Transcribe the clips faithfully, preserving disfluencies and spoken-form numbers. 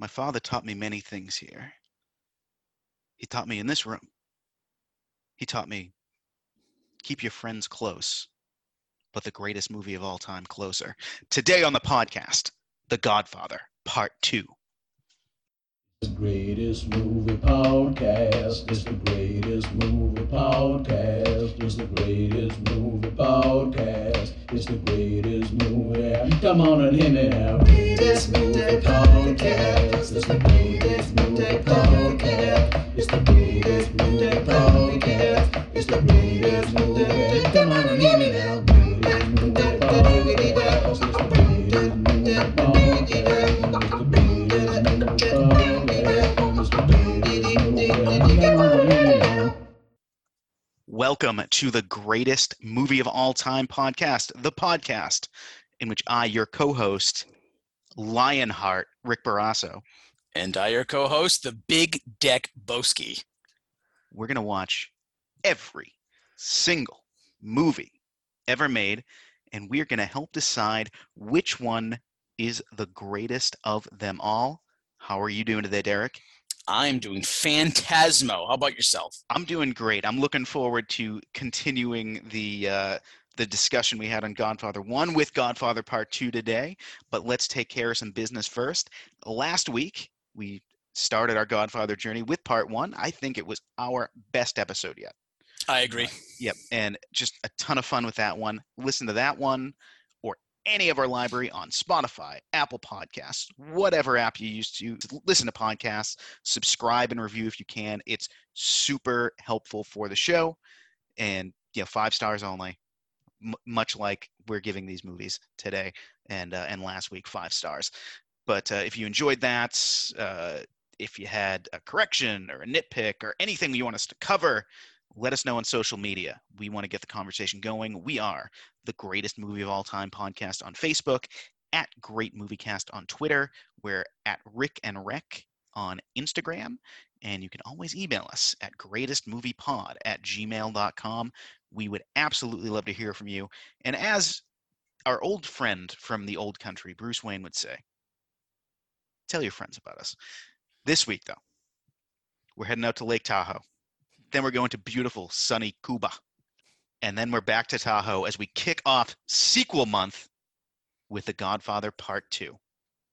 My father taught me many things here. He taught me in this room. He taught me, keep your friends close, but the greatest movie of all time closer. Today on the podcast, The Godfather Part Two. The greatest movie podcast is the greatest movie podcast is the greatest movie podcast is the greatest movie. Come on and hear me now. Greatest movie podcast is the greatest movie podcast is the greatest movie podcast is the greatest movie. Come on and hear me now. Greatest movie podcast is the greatest movie podcast is the Welcome to the greatest movie of all time podcast, the podcast in which I, your co-host, Lionheart, Rick Barrasso. And I, your co-host, the Big Deck Boski. We're going to watch every single movie ever made, and we're going to help decide which one is the greatest of them all. How are you doing today, Derek? I'm doing phantasmo. How about yourself? I'm doing great. I'm looking forward to continuing the uh, the discussion we had on Godfather one with Godfather Part two today, but let's take care of some business first. Last week, we started our Godfather journey with Part one. I think it was our best episode yet. I agree. Uh, yep, and just a ton of fun with that one. Listen to that one or any of our library on Spotify, Apple Podcasts, whatever app you use to listen to podcasts. Subscribe and review if you can. It's super helpful for the show. And yeah, five stars only, M- much like we're giving these movies today and uh, and last week, five stars. But uh, if you enjoyed that, uh, if you had a correction or a nitpick or anything you want us to cover, let us know on social media. We want to get the conversation going. We are the Greatest Movie of All Time podcast on Facebook, at Great Movie Cast on Twitter. We're at Rick and Rec on Instagram. And you can always email us at greatestmoviepod at gmail dot com. We would absolutely love to hear from you. And as our old friend from the old country, Bruce Wayne, would say, tell your friends about us. This week, though, we're heading out to Lake Tahoe. Then we're going to beautiful, sunny Cuba. And then we're back to Tahoe as we kick off sequel month with The Godfather Part Two.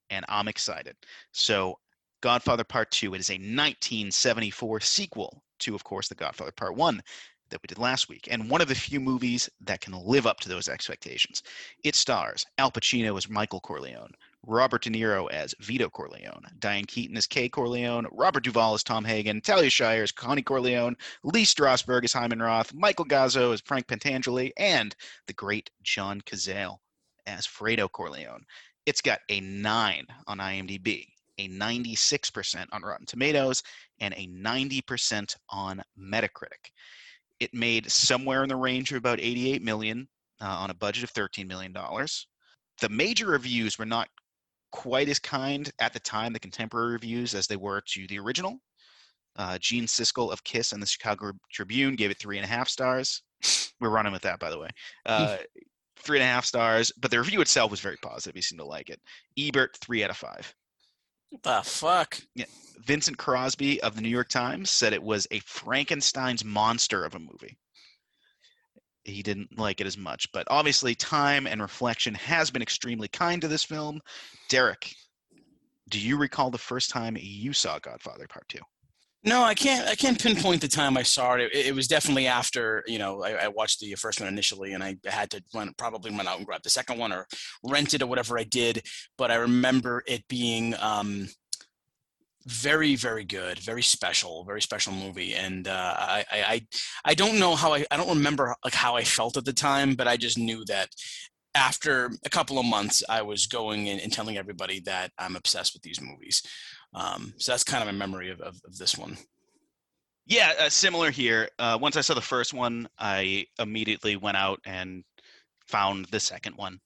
And I'm excited. So Godfather Part Two, it is a nineteen seventy-four sequel to, of course, The Godfather Part One that we did last week. And one of the few movies that can live up to those expectations. It stars Al Pacino as Michael Corleone, Robert De Niro as Vito Corleone, Diane Keaton as Kay Corleone, Robert Duvall as Tom Hagen, Talia Shire as Connie Corleone, Lee Strasberg as Hyman Roth, Michael Gazzo as Frank Pentangeli, and the great John Cazale as Fredo Corleone. It's got a nine on IMDb, a ninety-six percent on Rotten Tomatoes, and a ninety percent on Metacritic. It made somewhere in the range of about eighty-eight million dollars uh, on a budget of thirteen million dollars. The major reviews were not quite as kind at the time, the contemporary reviews, as they were to the original. Uh, Gene Siskel of Kiss and the Chicago Tribune gave it three and a half stars. We're running with that, by the way. Uh, three and a half stars, but the review itself was very positive. He seemed to like it. Ebert, three out of five. What the fuck? Yeah. Vincent Crosby of the New York Times said it was a Frankenstein's monster of a movie. He didn't like it as much, but obviously time and reflection has been extremely kind to this film. Derek, do you recall the first time you saw Godfather Part Two? No, I can't. I can't pinpoint the time I saw it. It, it was definitely after, you know, I, I watched the first one initially, and I had to run, probably went out and grabbed the second one or rent it or whatever I did. But I remember it being um, very, very good, very special, very special movie. And uh, I, I, I don't know how I, I don't remember like how I felt at the time, but I just knew that after a couple of months, I was going and telling everybody that I'm obsessed with these movies. Um, so that's kind of my memory of, of, of this one. Yeah, uh, similar here. Uh, once I saw the first one, I immediately went out and found the second one.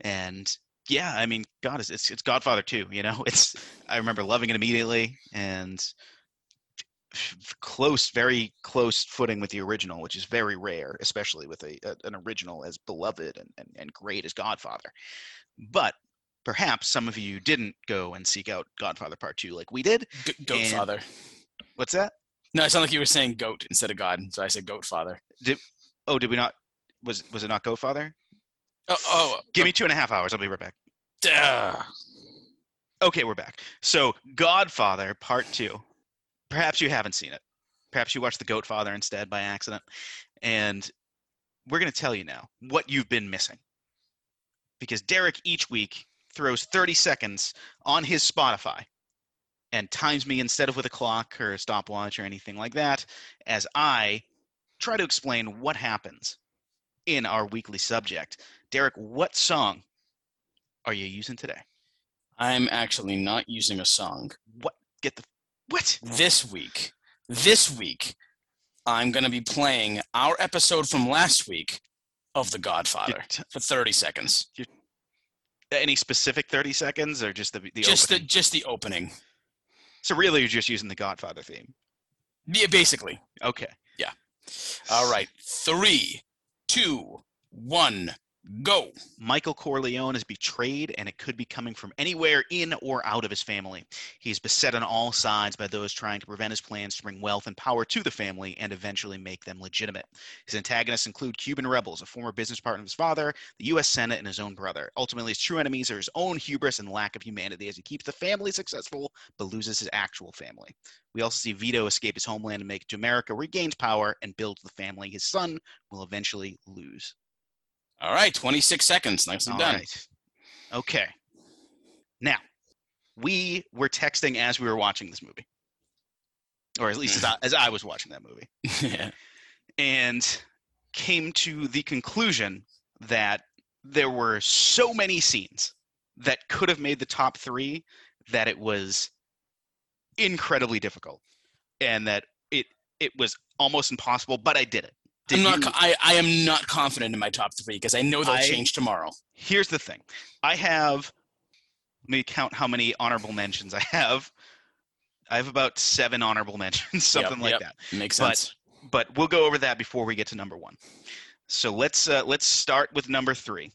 And yeah, I mean, God, it's it's, it's Godfather two, you know? It's I remember loving it immediately and close, very close footing with the original, which is very rare, especially with a, a an original as beloved and, and, and great as Godfather. But perhaps some of you didn't go and seek out Godfather Part Two like we did. G- Goatfather. And... What's that? No, it sounded like you were saying goat instead of God, so I said Goatfather. Did... Oh, did we not? Was was it not Goatfather? Oh, oh. Give me two and a half hours. I'll be right back. Duh. Okay, we're back. So, Godfather Part Two. Perhaps you haven't seen it. Perhaps you watched The Goatfather instead by accident. And we're going to tell you now what you've been missing. Because Derek each week throws thirty seconds on his Spotify and times me instead of with a clock or a stopwatch or anything like that as I try to explain what happens in our weekly subject. Derek, what song are you using today? I'm actually not using a song. What? Get the... What? This week. This week, I'm going to be playing our episode from last week of The Godfather t- for thirty seconds. You're... Any specific thirty seconds or just the, the just opening? The, just the opening. So really you're just using the Godfather theme? Yeah, basically. Okay. Yeah. All right. Three, two, one, go. Michael Corleone is betrayed, and it could be coming from anywhere in or out of his family. He's beset on all sides by those trying to prevent his plans to bring wealth and power to the family and eventually make them legitimate. His antagonists include Cuban rebels, a former business partner of his father, the U S Senate, and his own brother. Ultimately, his true enemies are his own hubris and lack of humanity as he keeps the family successful but loses his actual family. We also see Vito escape his homeland and make it to America, regains power, and builds the family his son will eventually lose. All right, twenty-six seconds. Nice and done. Right. Okay. Now, we were texting as we were watching this movie. Or at least as, I, as I was watching that movie. Yeah. And came to the conclusion that there were so many scenes that could have made the top three that it was incredibly difficult. And that it it was almost impossible, but I did it. Did I'm not, you, I, I am not confident in my top three because I know they'll I, change tomorrow. Here's the thing. I have – let me count how many honorable mentions I have. I have about seven honorable mentions, something yep, like yep. that. Makes sense. But, but we'll go over that before we get to number one. So let's uh, let's start with number three.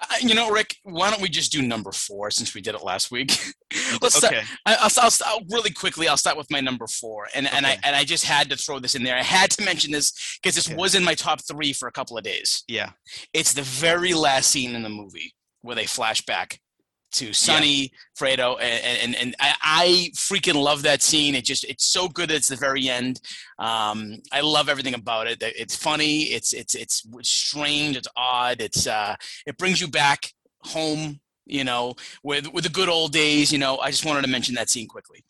Uh, you know, Rick, why don't we just do number four since we did it last week? Let's okay. start, I, I'll, I'll start really quickly. I'll start with my number four, and okay. and I and I just had to throw this in there. I had to mention this because this yeah. was in my top three for a couple of days. Yeah, it's the very last scene in the movie where they flash back to Sonny, yeah. Fredo, and and, and I, I freaking love that scene. It just it's so good that it's the very end. Um, I love everything about it. It's funny. It's it's it's strange. It's odd. It's uh, it brings you back home. You know, with with the good old days. You know, I just wanted to mention that scene quickly.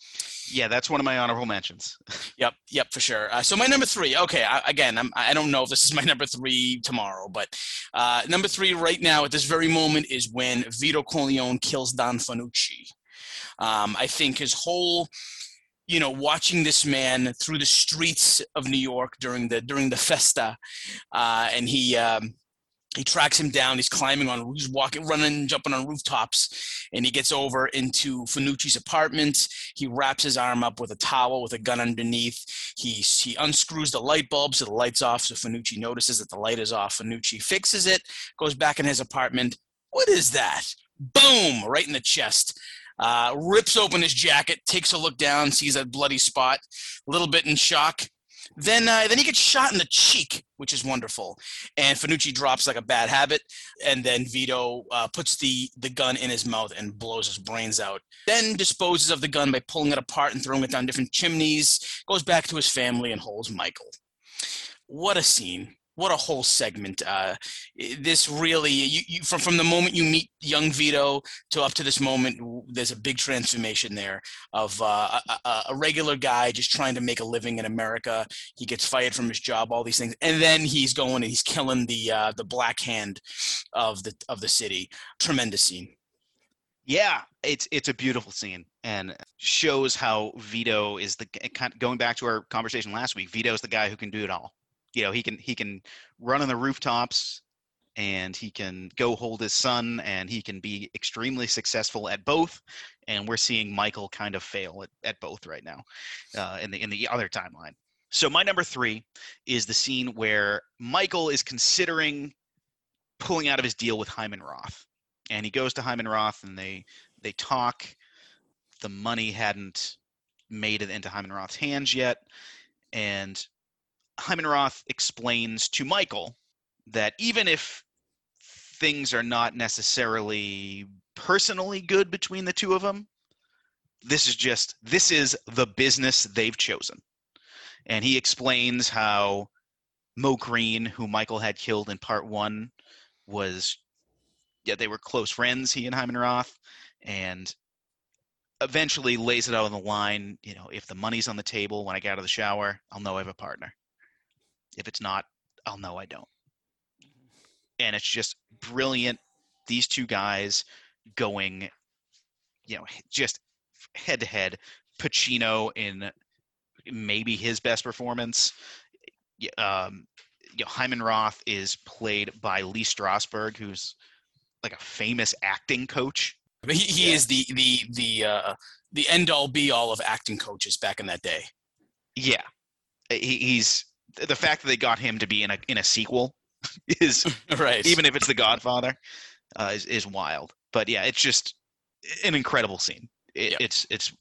Yeah, that's one of my honorable mentions. yep, yep, for sure. Uh, so my number three. Okay, I, again, I'm, I don't know if this is my number three tomorrow, but uh, number three right now at this very moment is when Vito Corleone kills Don Fanucci. Um, I think his whole, you know, watching this man through the streets of New York during the during the festa, uh, and he. Um, He tracks him down. He's climbing on, he's walking, running, jumping on rooftops, and he gets over into Fanucci's apartment. He wraps his arm up with a towel with a gun underneath. He he unscrews the light bulb so the light's off. So Fanucci notices that the light is off. Fanucci fixes it, goes back in his apartment. What is that? Boom! Right in the chest. Uh, rips open his jacket, takes a look down, sees a bloody spot. A little bit in shock. Then uh, then he gets shot in the cheek, which is wonderful. And Fanucci drops like a bad habit. And then Vito uh, puts the, the gun in his mouth and blows his brains out. Then disposes of the gun by pulling it apart and throwing it down different chimneys. Goes back to his family and holds Michael. What a scene. What a whole segment. Uh, this really, you, you, from, from the moment you meet young Vito to up to this moment, there's a big transformation there of uh, a, a regular guy just trying to make a living in America. He gets fired from his job, all these things. And then he's going and he's killing the uh, the black hand of the of the city. Tremendous scene. Yeah, it's it's a beautiful scene and shows how Vito is the, going back to our conversation last week, Vito is the guy who can do it all. You know, he can he can run on the rooftops and he can go hold his son and he can be extremely successful at both. And we're seeing Michael kind of fail at, at both right now uh, in the in the other timeline. So my number three is the scene where Michael is considering pulling out of his deal with Hyman Roth. And he goes to Hyman Roth, and they they talk. The money hadn't made it into Hyman Roth's hands yet. And Hyman Roth explains to Michael that even if things are not necessarily personally good between the two of them, this is just, this is the business they've chosen. And he explains how Mo Green, who Michael had killed in part one, was, yeah, they were close friends, he and Hyman Roth, and eventually lays it out on the line, you know, if the money's on the table when I get out of the shower, I'll know I have a partner. If it's not, I'll know I don't. And it's just brilliant. These two guys going, you know, just head to head. Pacino in maybe his best performance. Um, you know, Hyman Roth is played by Lee Strasberg, who's like a famous acting coach. He he yeah. is the the the uh, the end all be all of acting coaches back in that day. Yeah, he, he's the fact that they got him to be in a in a sequel is right. Even if it's The Godfather, uh, is is wild. But yeah, it's just an incredible scene. It, yep. It's it's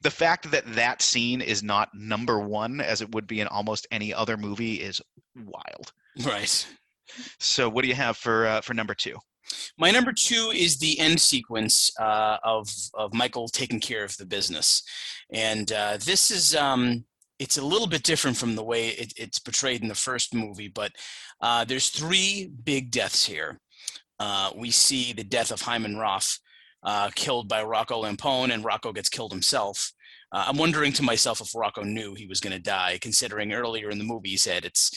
the fact that that scene is not number one as it would be in almost any other movie is wild. Right. So what do you have for uh, for number two? My number two is the end sequence uh, of of Michael taking care of the business, and uh, this is um, it's a little bit different from the way it, it's portrayed in the first movie. But uh, there's three big deaths here. Uh, we see the death of Hyman Roth, uh, killed by Rocco Lampone, and Rocco gets killed himself. Uh, I'm wondering to myself if Rocco knew he was going to die, considering earlier in the movie he said it's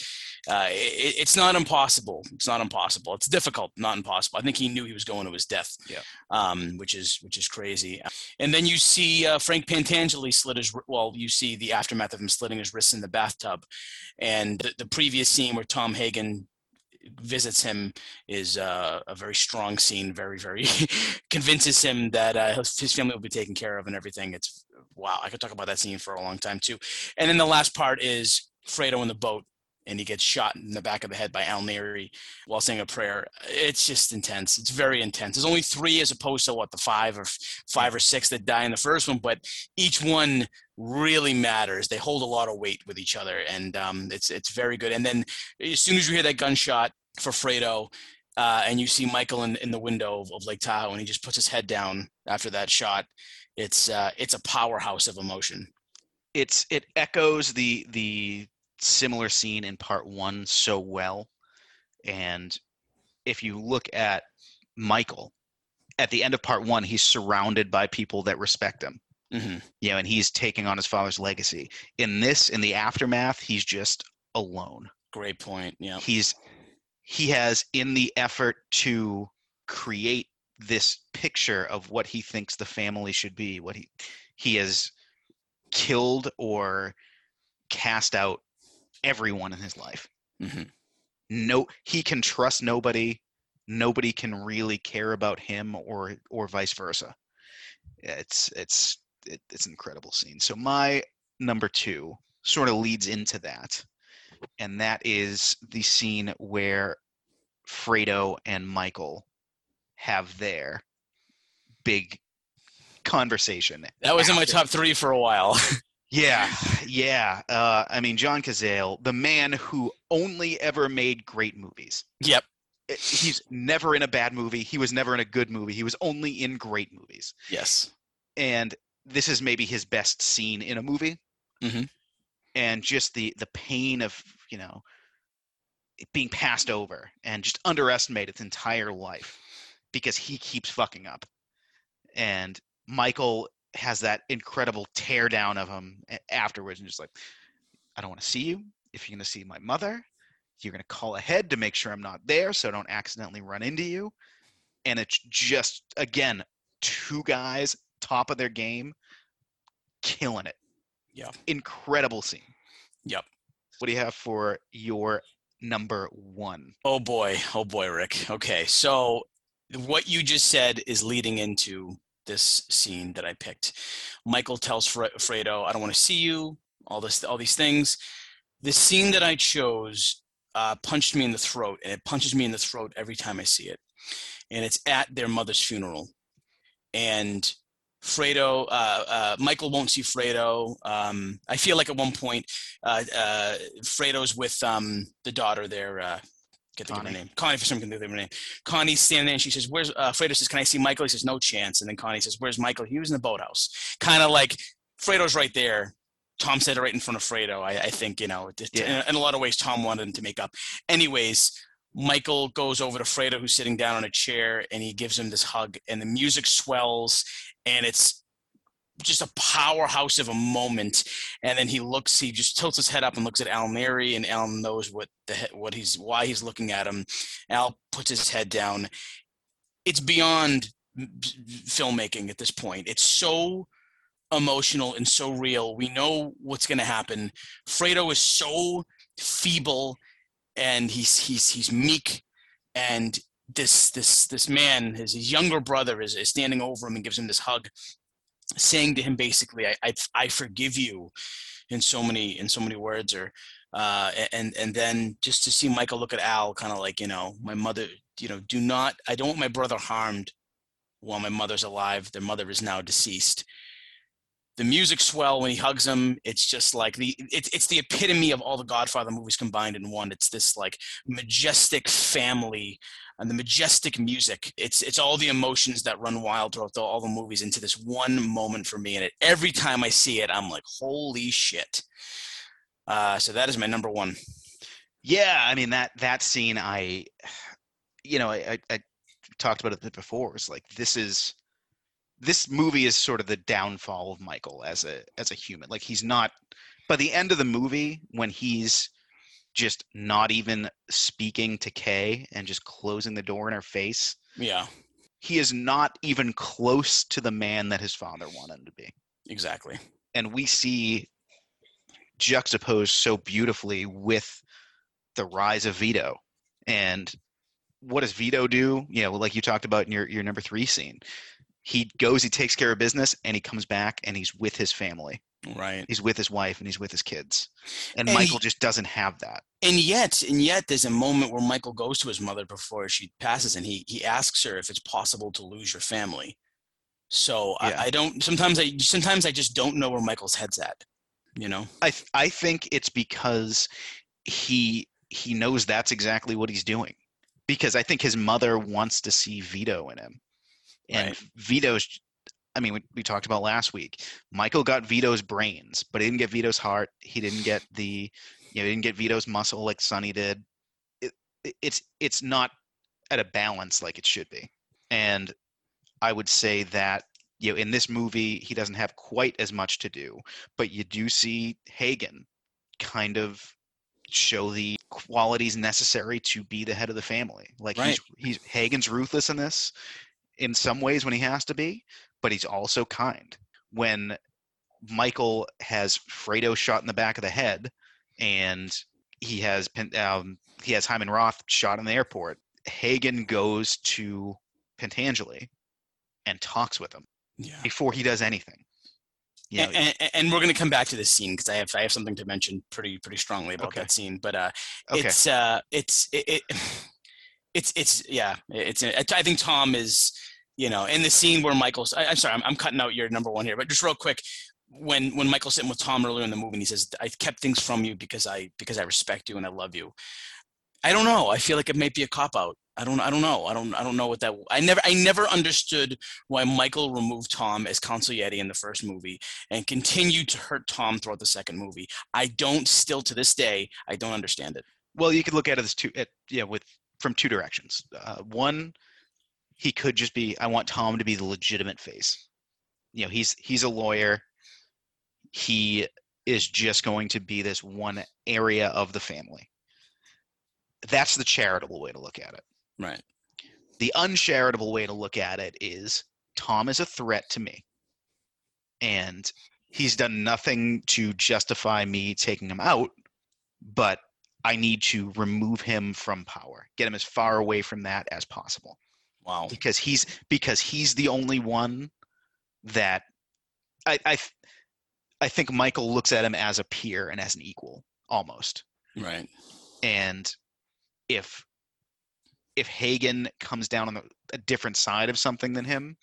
uh, it, it's not impossible. It's not impossible. It's difficult, not impossible. I think he knew he was going to his death, yeah. um, which is which is crazy. And then you see uh, Frank Pentangeli slit his – well, you see the aftermath of him slitting his wrists in the bathtub. And the, the previous scene where Tom Hagen visits him is uh, a very strong scene, very, very convinces him that uh, his family will be taken care of and everything. It's wow. I could talk about that scene for a long time too. And then the last part is Fredo in the boat, and he gets shot in the back of the head by Al Neri while saying a prayer. It's just intense. It's very intense. There's only three as opposed to what the five or five or six that die in the first one, but each one really matters. They hold a lot of weight with each other, and um, it's it's very good. And then as soon as you hear that gunshot for Fredo, uh, and you see Michael in, in the window of, of Lake Tahoe, and he just puts his head down after that shot. It's uh, it's a powerhouse of emotion. It's it echoes the the. similar scene in part one so well. And if you look at Michael at the end of part one, he's surrounded by people that respect him, mm-hmm. you know, and he's taking on his father's legacy. In this, in the aftermath, he's just alone. Great point. Yeah. He's, he has in the effort to create this picture of what he thinks the family should be, what he, he has killed or cast out everyone in his life. Mm-hmm. No, he can trust nobody. Nobody can really care about him, or or vice versa. It's it's it, it's an incredible scene. So my number two sort of leads into that, and that is the scene where Fredo and Michael have their big conversation. That was after. In my top three for a while. Yeah, yeah. Uh, I mean, John Cazale, the man who only ever made great movies. Yep. He's never in a bad movie. He was never in a good movie. He was only in great movies. Yes. And this is maybe his best scene in a movie. Mm-hmm. And just the, the pain of, you know, it being passed over and just underestimated its entire life because he keeps fucking up. And Michael has that incredible tear down of him afterwards, and just like, I don't want to see you. If you're going to see my mother, you're going to call ahead to make sure I'm not there, so I don't accidentally run into you. And it's just, again, two guys top of their game, killing it. Yeah. Incredible scene. Yep. What do you have for your number one? Oh boy. Oh boy, Rick. Okay. So what you just said is leading into this scene that I picked. Michael tells Fredo, I don't want to see you, all this, all these things. The scene that I chose uh, punched me in the throat, and it punches me in the throat every time I see it. and it's at their mother's funeral. And Fredo, uh, uh, Michael won't see Fredo. Um, I feel like at one point, uh, uh, Fredo's with um, the daughter there. Uh, Get the name. Connie, for some reason, the name. Connie's standing there and she says, "Where's uh, Fredo?" Says, "Can I see Michael?" He says, "No chance." And then Connie says, "Where's Michael?" He was in the boathouse. Kind of like Fredo's right there. Tom said it right in front of Fredo. I, I think, you know, yeah. in a lot of ways, Tom wanted him to make up. Anyways, Michael goes over to Fredo, who's sitting down on a chair, and he gives him this hug. And the music swells, and it's just a powerhouse of a moment. And then he looks, he just tilts his head up and looks at Al Neri, and Al knows what the what he's why he's looking at him. Al puts his head down. It's beyond filmmaking at this point. It's so emotional and so real. We know what's going to happen. Fredo is so feeble, and he's he's he's meek, and this this this man, his younger brother, is, is standing over him and gives him this hug, saying to him basically, I, I I forgive you, in so many in so many words, or uh and and then just to see Michael look at Al, kind of like, you know, my mother, you know, do not I don't want my brother harmed while my mother's alive. Their mother is now deceased. The music swell when he hugs him. It's just like the it's it's the epitome of all the Godfather movies combined in one. It's this like majestic family and the majestic music. It's it's all the emotions that run wild throughout the, all the movies into this one moment for me. And it, every time I see it, I'm like, holy shit. Uh, so that is my number one. Yeah, I mean that that scene. I, you know, I, I, I talked about it before. It's like this is. This movie is sort of the downfall of Michael as a as a human. Like he's not, by the end of the movie, when he's just not even speaking to Kay and just closing the door in her face. Yeah. He is not even close to the man that his father wanted him to be. Exactly. And we see juxtaposed so beautifully with the rise of Vito. And what does Vito do? You know, like you talked about in your, your number three scene. He goes, he takes care of business, and he comes back, and he's with his family. Right. He's with his wife, and he's with his kids. And, and Michael he, just doesn't have that. And yet, and yet, there's a moment where Michael goes to his mother before she passes, and he he asks her if it's possible to lose your family. So yeah. I, I don't. Sometimes I sometimes I just don't know where Michael's head's at. You know. I th- I think it's because he he knows that's exactly what he's doing, because I think his mother wants to see Vito in him. And right. Vito's, I mean, we, we talked about last week, Michael got Vito's brains, but he didn't get Vito's heart. He didn't get the, you know, he didn't get Vito's muscle like Sonny did. It, it's, it's not at a balance like it should be. And I would say that, you know, in this movie, he doesn't have quite as much to do, but you do see Hagen kind of show the qualities necessary to be the head of the family. Like right. he's, he's, Hagen's ruthless in this. In some ways when he has to be, but he's also kind. When Michael has Fredo shot in the back of the head and he has um, he has Hyman Roth shot in the airport, Hagen goes to Pentangeli and talks with him yeah. before he does anything. You know, and, and, and we're going to come back to this scene because I have I have something to mention pretty pretty strongly about okay. that scene. But uh, okay. it's uh, it's it, it It's, it's, yeah, it's, I think Tom is, you know, in the scene where Michael's, I, I'm sorry, I'm, I'm cutting out your number one here, but just real quick, when, when Michael's sitting with Tom earlier in the movie and he says, I kept things from you because I, because I respect you and I love you. I don't know. I feel like it might be a cop out. I don't, I don't know. I don't, I don't know what that, I never, I never understood why Michael removed Tom as consigliere in the first movie and continued to hurt Tom throughout the second movie. I don't still to this day, I don't understand it. Well, you could look at it as two, at, yeah, with, from two directions. Uh, one, he could just be, I want Tom to be the legitimate face. You know, he's, he's a lawyer. He is just going to be this one area of the family. That's the charitable way to look at it. Right. The uncharitable way to look at it is Tom is a threat to me. And he's done nothing to justify me taking him out, but I need to remove him from power, get him as far away from that as possible. Wow. Because he's, because he's the only one that I, I, I think Michael looks at him as a peer and as an equal almost. Right. And if if Hagen comes down on the, a different side of something than him,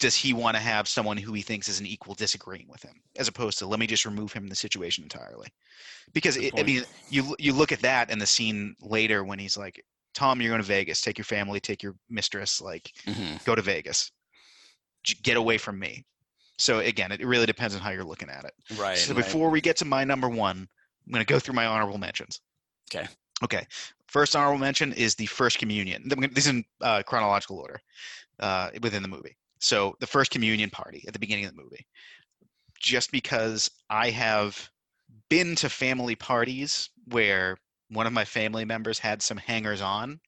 does he want to have someone who he thinks is an equal disagreeing with him, as opposed to let me just remove him from the situation entirely? Because it, I mean, you you look at that and the scene later when he's like, Tom, you're going to Vegas. Take your family, take your mistress, like mm-hmm. go to Vegas. Get away from me. So again, it really depends on how you're looking at it. Right. So right. before we get to my number one, I'm going to go through my honorable mentions. Okay. Okay. First honorable mention is the First Communion. This is in uh, chronological order uh, within the movie. So the First Communion party at the beginning of the movie. Just because I have been to family parties where one of my family members had some hangers on.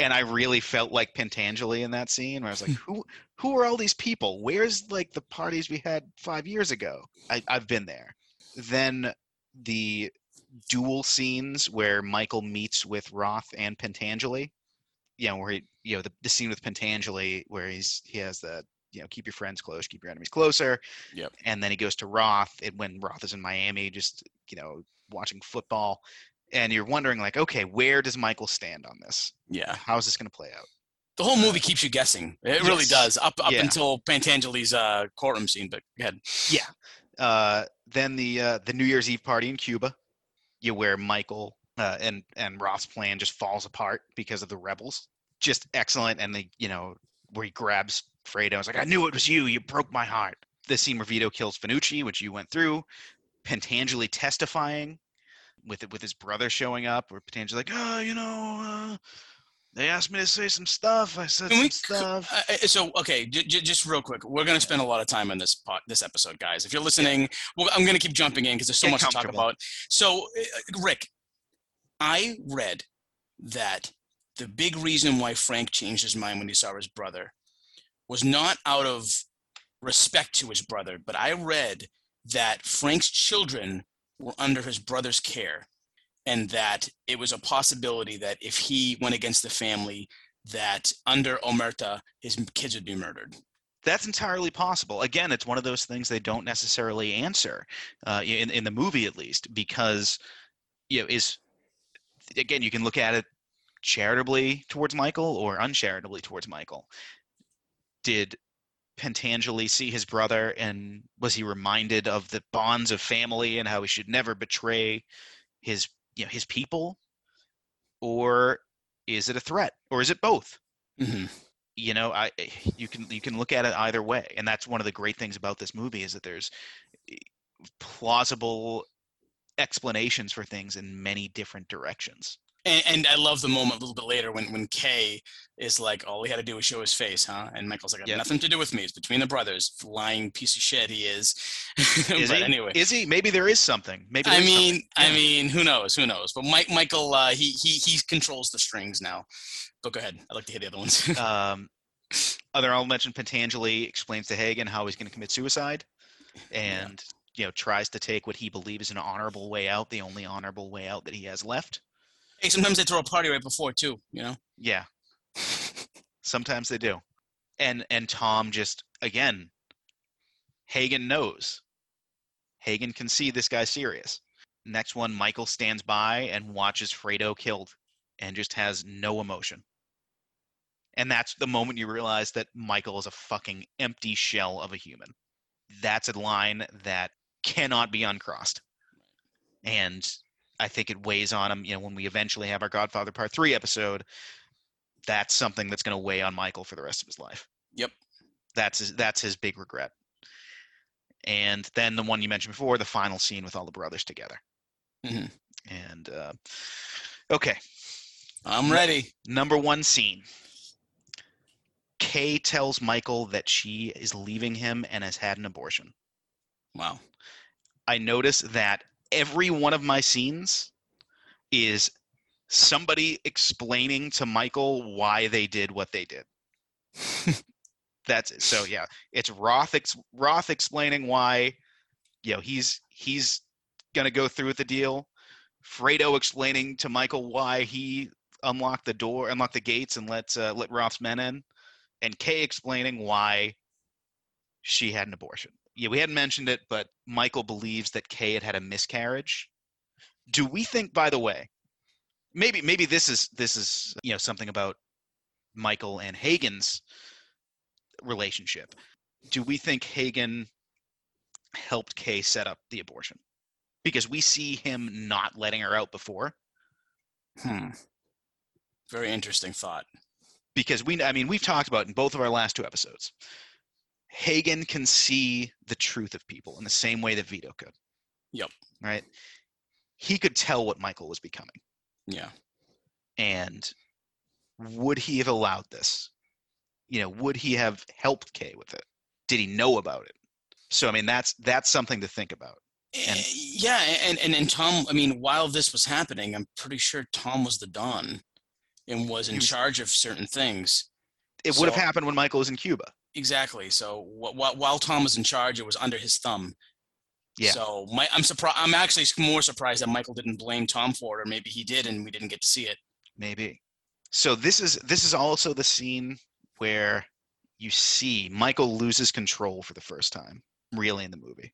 And I really felt like Pentangeli in that scene where I was like, who who are all these people? Where's like the parties we had five years ago? I, I've been there. Then the duel scenes where Michael meets with Roth and Pentangeli, you know, where he, you know, the, the scene with Pentangeli where he's, he has the, you know, keep your friends close, keep your enemies closer. Yep. And then he goes to Roth and when Roth is in Miami, just, you know, watching football. And you're wondering, like, okay, where does Michael stand on this? Yeah. How is this going to play out? The whole movie keeps you guessing. It yes. really does, up up yeah. until Pentangeli's uh, courtroom scene, but go ahead. Yeah. Uh, then the uh, the New Year's Eve party in Cuba, you where Michael uh, and, and Roth's plan just falls apart because of the rebels. Just excellent. And, the you know, where he grabs Fredo. It's like, I knew it was you. You broke my heart. The scene where Vito kills Fanucci, which you went through. Pentangeli testifying. With it, with his brother showing up, or potentially like, oh, you know, uh, they asked me to say some stuff. I said Can some we, stuff. Uh, so, okay, j- j- just real quick, we're gonna spend a lot of time on this po- this episode, guys. If you're listening, yeah. well, I'm gonna keep jumping in because there's so Get much to talk about. So, uh, Rick, I read that the big reason why Frank changed his mind when he saw his brother was not out of respect to his brother, but I read that Frank's children were under his brother's care and that it was a possibility that if he went against the family, that under Omerta, his kids would be murdered. That's entirely possible. Again, it's one of those things they don't necessarily answer uh, in, in the movie, at least, because, you know, is, again, you can look at it charitably towards Michael or uncharitably towards Michael. Did Pentangeli see his brother and was he reminded of the bonds of family and how he should never betray his, you know, his people? Or is it a threat, or is it both? Mm-hmm. You know, I you can you can look at it either way, and that's one of the great things about this movie is that there's plausible explanations for things in many different directions. And, and I love the moment a little bit later when, when Kay is like, all he had to do was show his face, huh? And Michael's like, I have yeah. nothing to do with me. It's between the brothers. Lying piece of shit he is. Is but he? Anyway. Is he? Maybe there is something. Maybe I mean, something. I yeah. mean, who knows? Who knows? But Mike, Michael, uh, he he he controls the strings now. But go ahead. I'd like to hear the other ones. um, other, I'll mention Pentangeli explains to Hagen how he's going to commit suicide. And, yeah. you know, tries to take what he believes is an honorable way out, the only honorable way out that he has left. Hey, sometimes they throw a party right before too, you know? Yeah. Sometimes they do. And and Tom just, again, Hagen knows. Hagen can see this guy's serious. Next one, Michael stands by and watches Fredo killed and just has no emotion. And that's the moment you realize that Michael is a fucking empty shell of a human. That's a line that cannot be uncrossed. And I think it weighs on him, you know, when we eventually have our Godfather Part Three episode, that's something that's going to weigh on Michael for the rest of his life. Yep. That's his, that's his big regret. And then the one you mentioned before, the final scene with all the brothers together. Mm-hmm. And, uh, okay. I'm ready. Number one scene. Kay tells Michael that she is leaving him and has had an abortion. Wow. I notice that every one of my scenes is somebody explaining to Michael why they did what they did. That's it. So yeah, it's Roth ex- Roth explaining why, you know, he's he's gonna go through with the deal. Fredo explaining to Michael why he unlocked the door, unlocked the gates, and let uh, let Roth's men in, and Kay explaining why she had an abortion. Yeah, we hadn't mentioned it, but Michael believes that Kay had had a miscarriage. Do we think, by the way, maybe maybe this is this is you know something about Michael and Hagen's relationship. Do we think Hagen helped Kay set up the abortion? Because we see him not letting her out before. Hmm. Very interesting thought. Because we, I mean, we've talked about in both of our last two episodes, Hagen can see the truth of people in the same way that Vito could. Yep. Right? He could tell what Michael was becoming. Yeah. And would he have allowed this? You know, would he have helped Kay with it? Did he know about it? So, I mean, that's that's something to think about. And, yeah, and, and, and Tom, I mean, while this was happening, I'm pretty sure Tom was the Don and was in charge of certain things. It would so, have happened when Michael was in Cuba. Exactly. So wh- wh- while Tom was in charge, it was under his thumb. Yeah. So my, I'm surprised. I'm actually more surprised that Michael didn't blame Tom for it, or maybe he did, and we didn't get to see it. Maybe. So this is this is also the scene where you see Michael loses control for the first time, really, in the movie.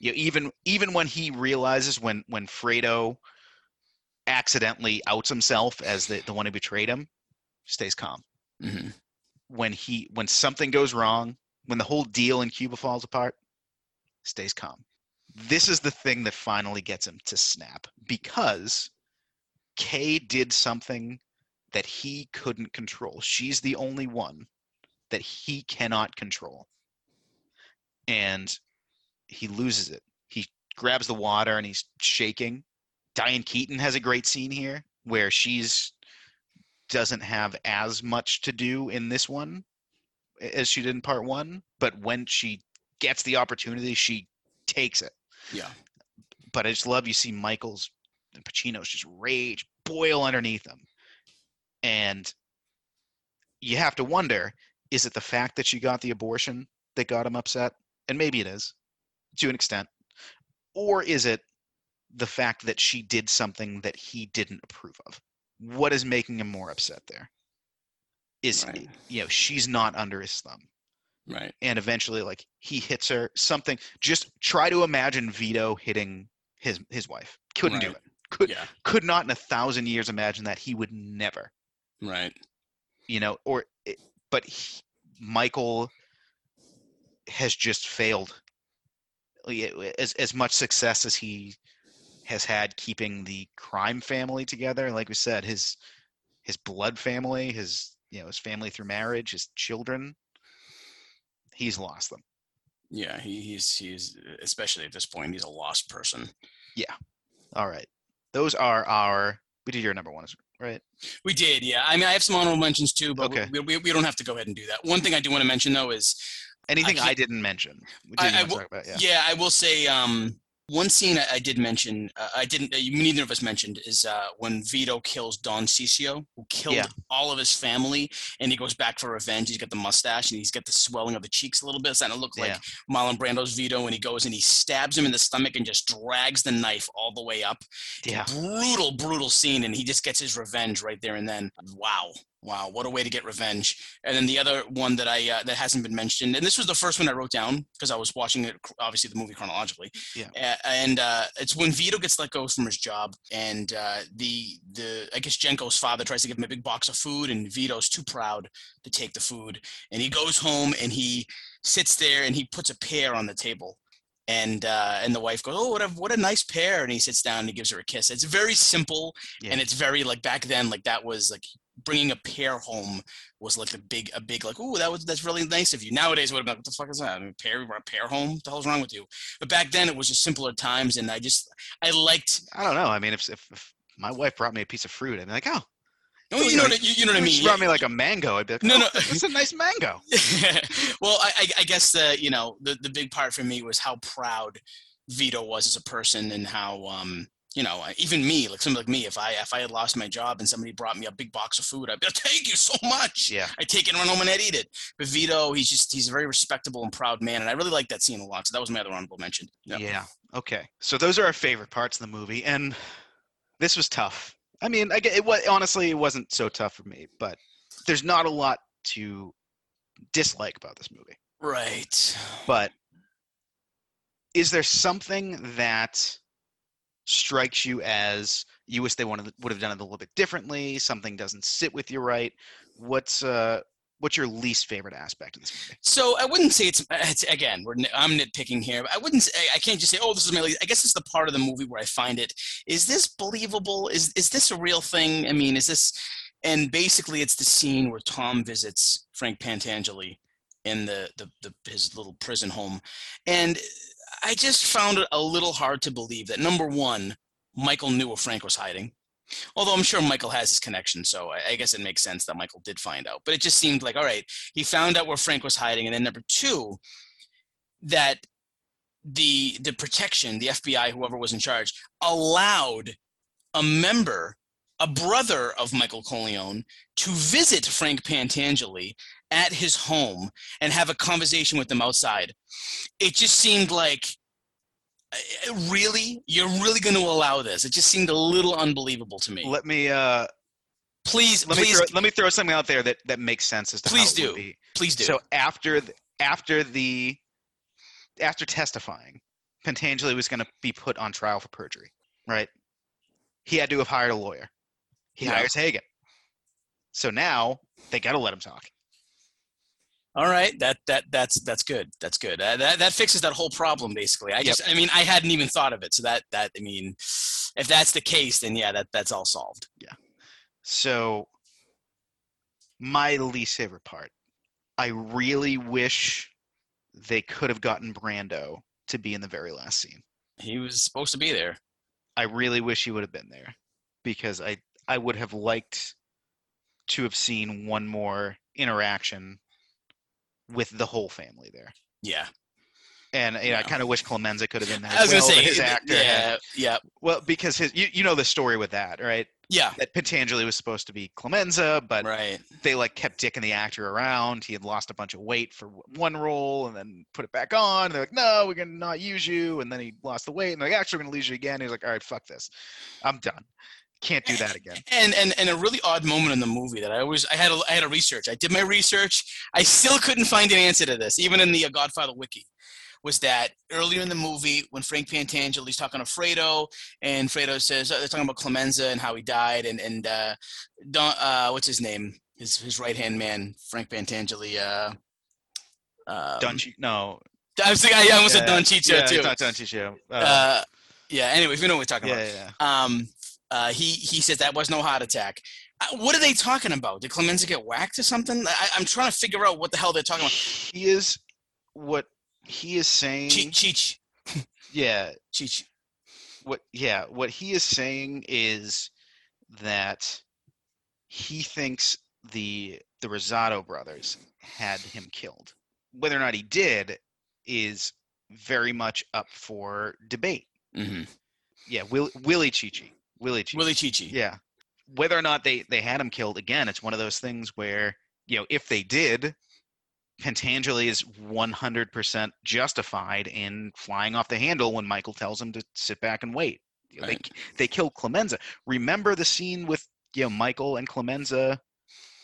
You know, even even when he realizes when, when Fredo accidentally outs himself as the, the one who betrayed him, stays calm. Mm-hmm. When he when something goes wrong, when the whole deal in Cuba falls apart, stays calm. This is the thing that finally gets him to snap, because Kay did something that he couldn't control. She's the only one that he cannot control. And he loses it. He grabs the water and he's shaking. Diane Keaton has a great scene here where she's doesn't have as much to do in this one as she did in part one, but when she gets the opportunity, she takes it. Yeah. But I just love, you see Michael's and Pacino's just rage boil underneath them. And you have to wonder, is it the fact that she got the abortion that got him upset? And maybe it is, to an extent. Or is it the fact that she did something that he didn't approve of? What is making him more upset there? Is, right. You know, she's not under his thumb. Right. And eventually, like, he hits her, something. Just try to imagine Vito hitting his his wife. Couldn't right. do it. Could yeah. could not in a thousand years imagine that. He would never. Right. You know, or, but he, Michael has just failed. As as much success as he has had keeping the crime family together, like we said, his his blood family, his you know his family through marriage, his children, he's lost them. Yeah, he, he's he's especially at this point, he's a lost person. Yeah. All right, those are our. We did your number one, right? We did. Yeah. I mean, I have some honorable mentions too, but okay. we, we we don't have to go ahead and do that. One thing I do want to mention though is. Anything I, I didn't mention. Didn't I, I w- talk about, yeah. yeah, I will say um, one scene I, I did mention, uh, I didn't, uh, neither of us mentioned, is uh, when Vito kills Don Ciccio, who killed yeah. all of his family, and he goes back for revenge. He's got the mustache, and he's got the swelling of the cheeks a little bit. It's starting to look yeah. like Marlon Brando's Vito, and he goes and he stabs him in the stomach and just drags the knife all the way up. Yeah. Brutal, brutal scene, and he just gets his revenge right there and then. Wow. Wow, what a way to get revenge! And then the other one that I uh, that hasn't been mentioned, and this was the first one I wrote down because I was watching it, obviously the movie chronologically. Yeah. Uh, and uh, it's when Vito gets let go from his job, and uh, the the I guess Jenko's father tries to give him a big box of food, and Vito's too proud to take the food, and he goes home and he sits there and he puts a pear on the table. And uh, and the wife goes, oh, what a what a nice pear. And he sits down and he gives her a kiss. It's very simple. Yeah. And it's very, like, back then, like, that was, like, bringing a pear home was, like, a big, a big like, oh, that was that's really nice of you. Nowadays, it would have been like, what the fuck is that? I mean, pear, we brought a pear home? What the hell's wrong with you? But back then, it was just simpler times. And I just, I liked. I don't know. I mean, if, if, if my wife brought me a piece of fruit, I'd be like, oh. No, you, you know what, you, you know what I mean. She brought me like a mango. I'd be like, no, oh, no, it's a nice mango. Well, I, I guess the you know the, the big part for me was how proud Vito was as a person, and how um you know even me, like somebody like me, if I if I had lost my job and somebody brought me a big box of food, I'd be like, thank you so much. Yeah. I take it and run home and I'd eat it. But Vito, he's just he's a very respectable and proud man, and I really like that scene a lot. So that was my other honorable mention. Yep. Yeah. Okay. So those are our favorite parts of the movie, and this was tough. I mean, I get, it was, honestly, it wasn't so tough for me, but there's not a lot to dislike about this movie. Right. But is there something that strikes you as you wish they wanted, would have done it a little bit differently, something doesn't sit with you right, what's uh what's your least favorite aspect of this movie? So I wouldn't say it's, it's again, we're, I'm nitpicking here, but I wouldn't say, I can't just say, oh, this is my least. I guess it's the part of the movie where I find it, is this believable? Is, is this a real thing? I mean, is this, and basically it's the scene where Tom visits Frank Pentangeli in the, the, the his little prison home. And I just found it a little hard to believe that, number one, Michael knew where Frank was hiding. Although I'm sure Michael has his connection, so I guess it makes sense that Michael did find out. But it just seemed like, all right, he found out where Frank was hiding. And then number two, that the the protection, the F B I, whoever was in charge, allowed a member, a brother of Michael Corleone, to visit Frank Pentangeli at his home and have a conversation with him outside. It just seemed like, really? You're really going to allow this? It just seemed a little unbelievable to me. Let me, uh, please, let please. me, throw, let me throw something out there that, that makes sense as to please how it do. Be. Please do. So after, the, after the, after testifying, Pentangeli was going to be put on trial for perjury, right? He had to have hired a lawyer. He yeah. hires Hagen. So now they got to let him talk. All right, that that that's that's good. That's good. Uh, that that fixes that whole problem basically. I just, yep. I mean, I hadn't even thought of it. So that that I mean, if that's the case, then yeah, that that's all solved. Yeah. So my least favorite part, I really wish they could have gotten Brando to be in the very last scene. He was supposed to be there. I really wish he would have been there, because I I would have liked to have seen one more interaction with the whole family there. Yeah. And you know, yeah. I kind of wish Clemenza could have been there. I was well, going to say, his actor. Yeah, had, yeah. Well, because his, you, you know the story with that, right? Yeah. That Pentangeli was supposed to be Clemenza, but right. they like kept dicking the actor around. He had lost a bunch of weight for one role and then put it back on. They're like, no, we're going to not use you. And then he lost the weight. And they're like, actually, we're going to lose you again. He's like, all right, fuck this. I'm done. Can't do that again. And, and and a really odd moment in the movie that I always I had a, I had a research. I did my research. I still couldn't find an answer to this, even in the Godfather wiki. Was that earlier in the movie when Frank Pentangeli's talking to Fredo, and Fredo says uh, they're talking about Clemenza and how he died, and and uh, Don uh, what's his name? His his right hand man, Frank Pentangeli. Uh, um, Don Ch- no. I was thinking, I almost yeah, said Don Chicho yeah, too. Not Don Chicho. Uh, uh, yeah. Anyways, we know what we're talking yeah, about. Yeah. yeah. Um, Uh, he he says that was no heart attack. Uh, what are they talking about? Did Clemenza get whacked or something? I, I'm trying to figure out what the hell they're talking about. He is what he is saying. Cheech. Cheech. Yeah. Cheech. What? Yeah. What he is saying is that he thinks the the Rosato brothers had him killed. Whether or not he did is very much up for debate. Mm-hmm. Yeah. Will, Willie Cheech. Willie Cheech. Willie Cheech. Yeah. Whether or not they, they had him killed, again, it's one of those things where, you know, if they did, Pentangeli is one hundred percent justified in flying off the handle when Michael tells him to sit back and wait. You know, right. They they killed Clemenza. Remember the scene with, you know, Michael and Clemenza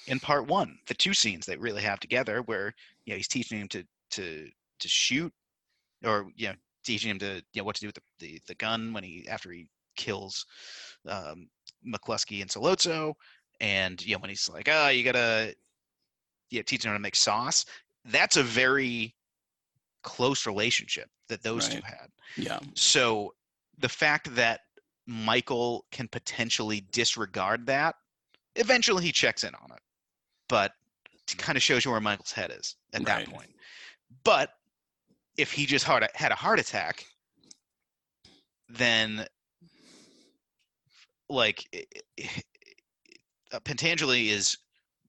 in part one, the two scenes they really have together where, you know, he's teaching him to to, to shoot, or, you know, teaching him to, you know, what to do with the, the, the gun when he, after he kills um McCluskey and Solozzo, and you know when he's like, oh, you gotta yeah teach him how to make sauce. That's a very close relationship that those right. two had. Yeah. So the fact that Michael can potentially disregard that, eventually he checks in on it, but it kind of shows you where Michael's head is at right. that point. But if he just had a, had a heart attack, then like uh, Pentangeli is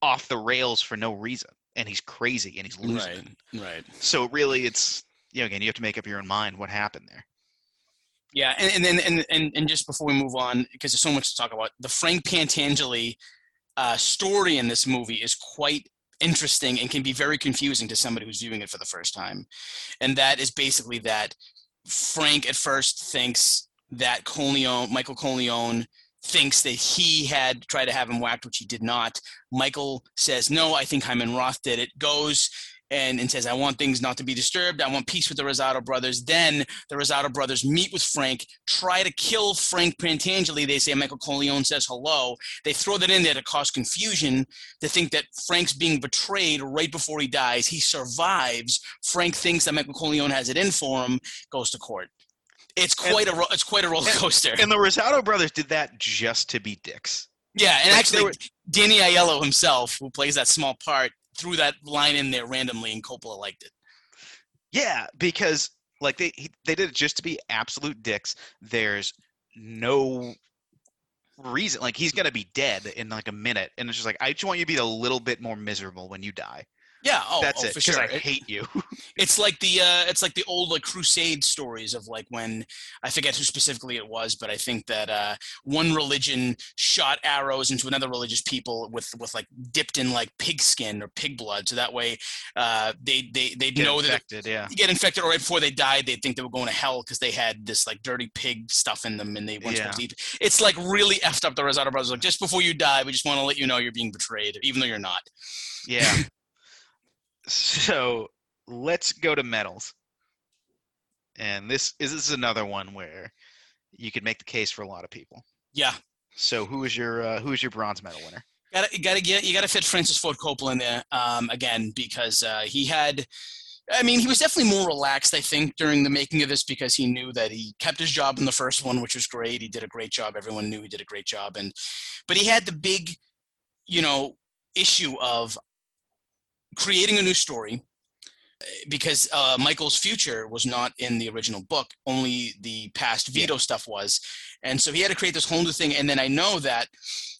off the rails for no reason, and he's crazy and he's losing. Right. Right. So really it's, you know, again, you have to make up your own mind what happened there. Yeah. And, and then, and, and, and just before we move on, because there's so much to talk about, the Frank Pentangeli uh, story in this movie is quite interesting and can be very confusing to somebody who's viewing it for the first time. And that is basically that Frank at first thinks that Corleone, Michael Corleone, thinks that he had tried to have him whacked, which he did not. Michael says, no, I think Hyman Roth did it, goes and, and says, I want things not to be disturbed. I want peace with the Rosato brothers. Then the Rosato brothers meet with Frank, try to kill Frank Pentangeli. They say Michael Corleone says hello. They throw that in there to cause confusion, to think that Frank's being betrayed right before he dies. He survives. Frank thinks that Michael Corleone has it in for him, goes to court. It's quite and, a it's quite a roller coaster. And, and the Rosato brothers did that just to be dicks. Yeah, and like actually were, Danny Aiello himself, who plays that small part, threw that line in there randomly, and Coppola liked it. Yeah, because like they he, they did it just to be absolute dicks. There's no reason. Like he's gonna be dead in like a minute, and it's just like, I just want you to be a little bit more miserable when you die. Yeah, oh, that's oh, it. For sure. I hate you. It's like the uh, it's like the old like crusade stories of like when I forget who specifically it was, but I think that uh, one religion shot arrows into another religious people with with like dipped in like pig skin or pig blood, so that way uh, they they they'd get know infected, that yeah. get infected, or right before they died, they'd think they were going to hell because they had this like dirty pig stuff in them, and they weren't yeah. supposed to eat. It's like really effed up the Rosato brothers. Like just before you die, we just want to let you know you're being betrayed, even though you're not. Yeah. So let's go to medals. And this is, this is another one where you could make the case for a lot of people. Yeah. So who is your uh, who is your bronze medal winner? Got to got to get you got to fit Francis Ford Coppola in there um, again because uh, he had. I mean, he was definitely more relaxed, I think, during the making of this because he knew that he kept his job in the first one, which was great. He did a great job. Everyone knew he did a great job, and but he had the big, you know, issue of creating a new story because uh, Michael's future was not in the original book. Only the past Vito yeah. stuff was. And so he had to create this whole new thing. And then I know that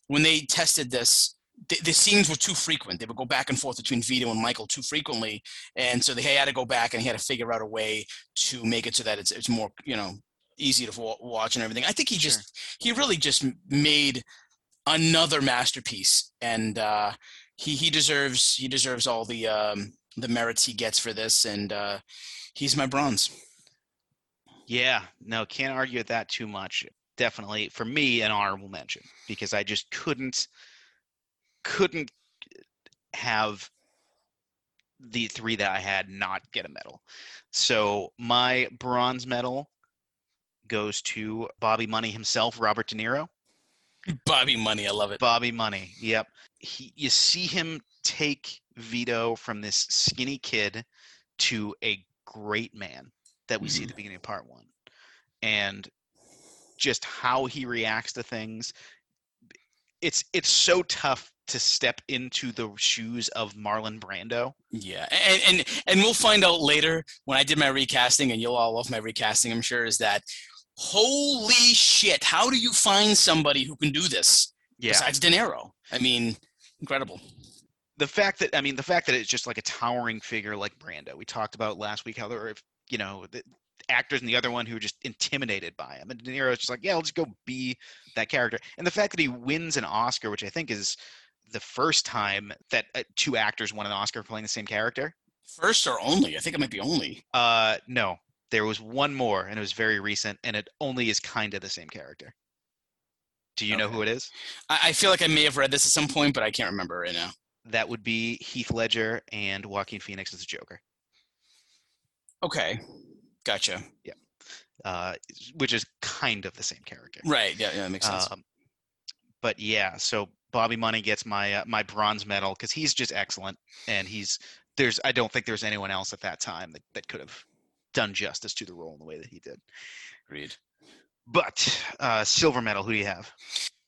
when they tested this, the, the scenes were too frequent. They would go back and forth between Vito and Michael too frequently. And so they had to go back and he had to figure out a way to make it so that it's, it's more, you know, easy to watch and everything. I think he sure. just, he really just made another masterpiece. And, uh, He he deserves he deserves all the um, the merits he gets for this, and uh, he's my bronze. Yeah, no, can't argue with that too much. Definitely for me an honorable mention because I just couldn't couldn't have the three that I had not get a medal. So my bronze medal goes to Bobby Money himself, Robert De Niro. Bobby Money, I love it. Bobby Money, yep. He, you see him take Vito from this skinny kid to a great man that we mm-hmm. see at the beginning of part one. And just how he reacts to things. It's it's so tough to step into the shoes of Marlon Brando. Yeah, and, and, and we'll find out later when I did my recasting, and you'll all love my recasting, I'm sure, is that holy shit, how do you find somebody who can do this yeah. besides De Niro? I mean, incredible. The fact that, I mean, the fact that it's just like a towering figure like Brando. We talked about last week how there were, you know, the actors in the other one who were just intimidated by him. And De Niro's just like, yeah, I'll just go be that character. And the fact that he wins an Oscar, which I think is the first time that uh, two actors won an Oscar playing the same character. First or only? I think it might be only. Uh, no, there was one more and it was very recent and it only is kind of the same character. Do you okay. know who it is? I feel like I may have read this at some point, but I can't remember right now. That would be Heath Ledger and Joaquin Phoenix as the Joker. Okay. Gotcha. Yeah. Uh, which is kind of the same character. Right. Yeah, yeah, that makes sense. Um, but yeah, so Bobby Money gets my uh, my bronze medal because he's just excellent. And he's there's I don't think there's anyone else at that time that, that could have done justice to the role in the way that he did. Agreed. But uh, silver medal, who do you have?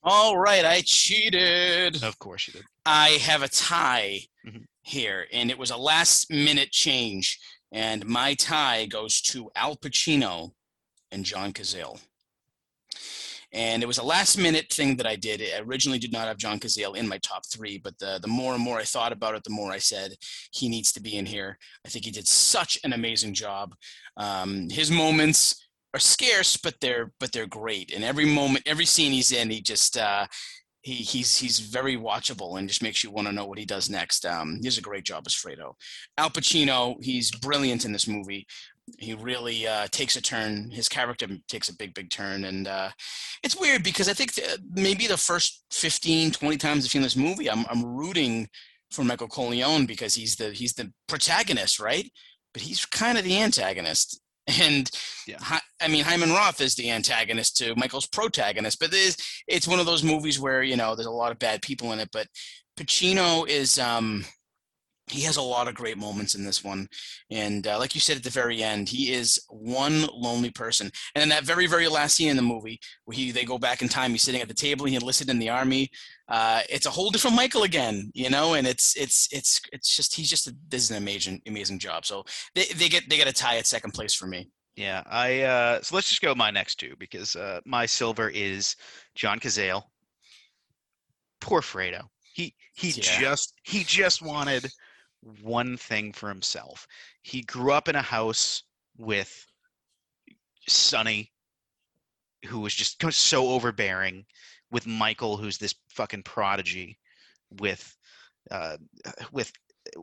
All right, I cheated. Of course you did. I have a tie mm-hmm. here, and it was a last-minute change. And my tie goes to Al Pacino and John Cazale. And it was a last-minute thing that I did. I originally did not have John Cazale in my top three, but the, the more and more I thought about it, the more I said, he needs to be in here. I think he did such an amazing job. Um, his moments are scarce, but they're but they're great. And every moment, every scene he's in, he just uh, he he's he's very watchable and just makes you want to know what he does next. Um, he does a great job as Fredo. Al Pacino, he's brilliant in this movie. He really uh, takes a turn. His character takes a big, big turn. And uh, it's weird because I think th- maybe the first fifteen, twenty times I've seen this movie, I'm I'm rooting for Michael Corleone because he's the he's the protagonist, right? But he's kind of the antagonist. And yeah. Hi, I mean, Hyman Roth is the antagonist to Michael's protagonist, but there's, it's one of those movies where, you know, there's a lot of bad people in it, but Pacino is, um, he has a lot of great moments in this one. And uh, like you said, at the very end, he is one lonely person. And in that very, very last scene in the movie, where he, they go back in time, he's sitting at the table, he enlisted in the army. Uh, it's a whole different Michael again, you know, and it's, it's, it's, it's just, he's just, this is an amazing, amazing job. So they, they get, they get a tie at second place for me. Yeah. I, uh, so let's just go with my next two, because uh, my silver is John Cazale. Poor Fredo. He, he yeah. just, he just wanted one thing for himself. He grew up in a house with Sonny, who was just so overbearing, with Michael, who's this fucking prodigy, with uh with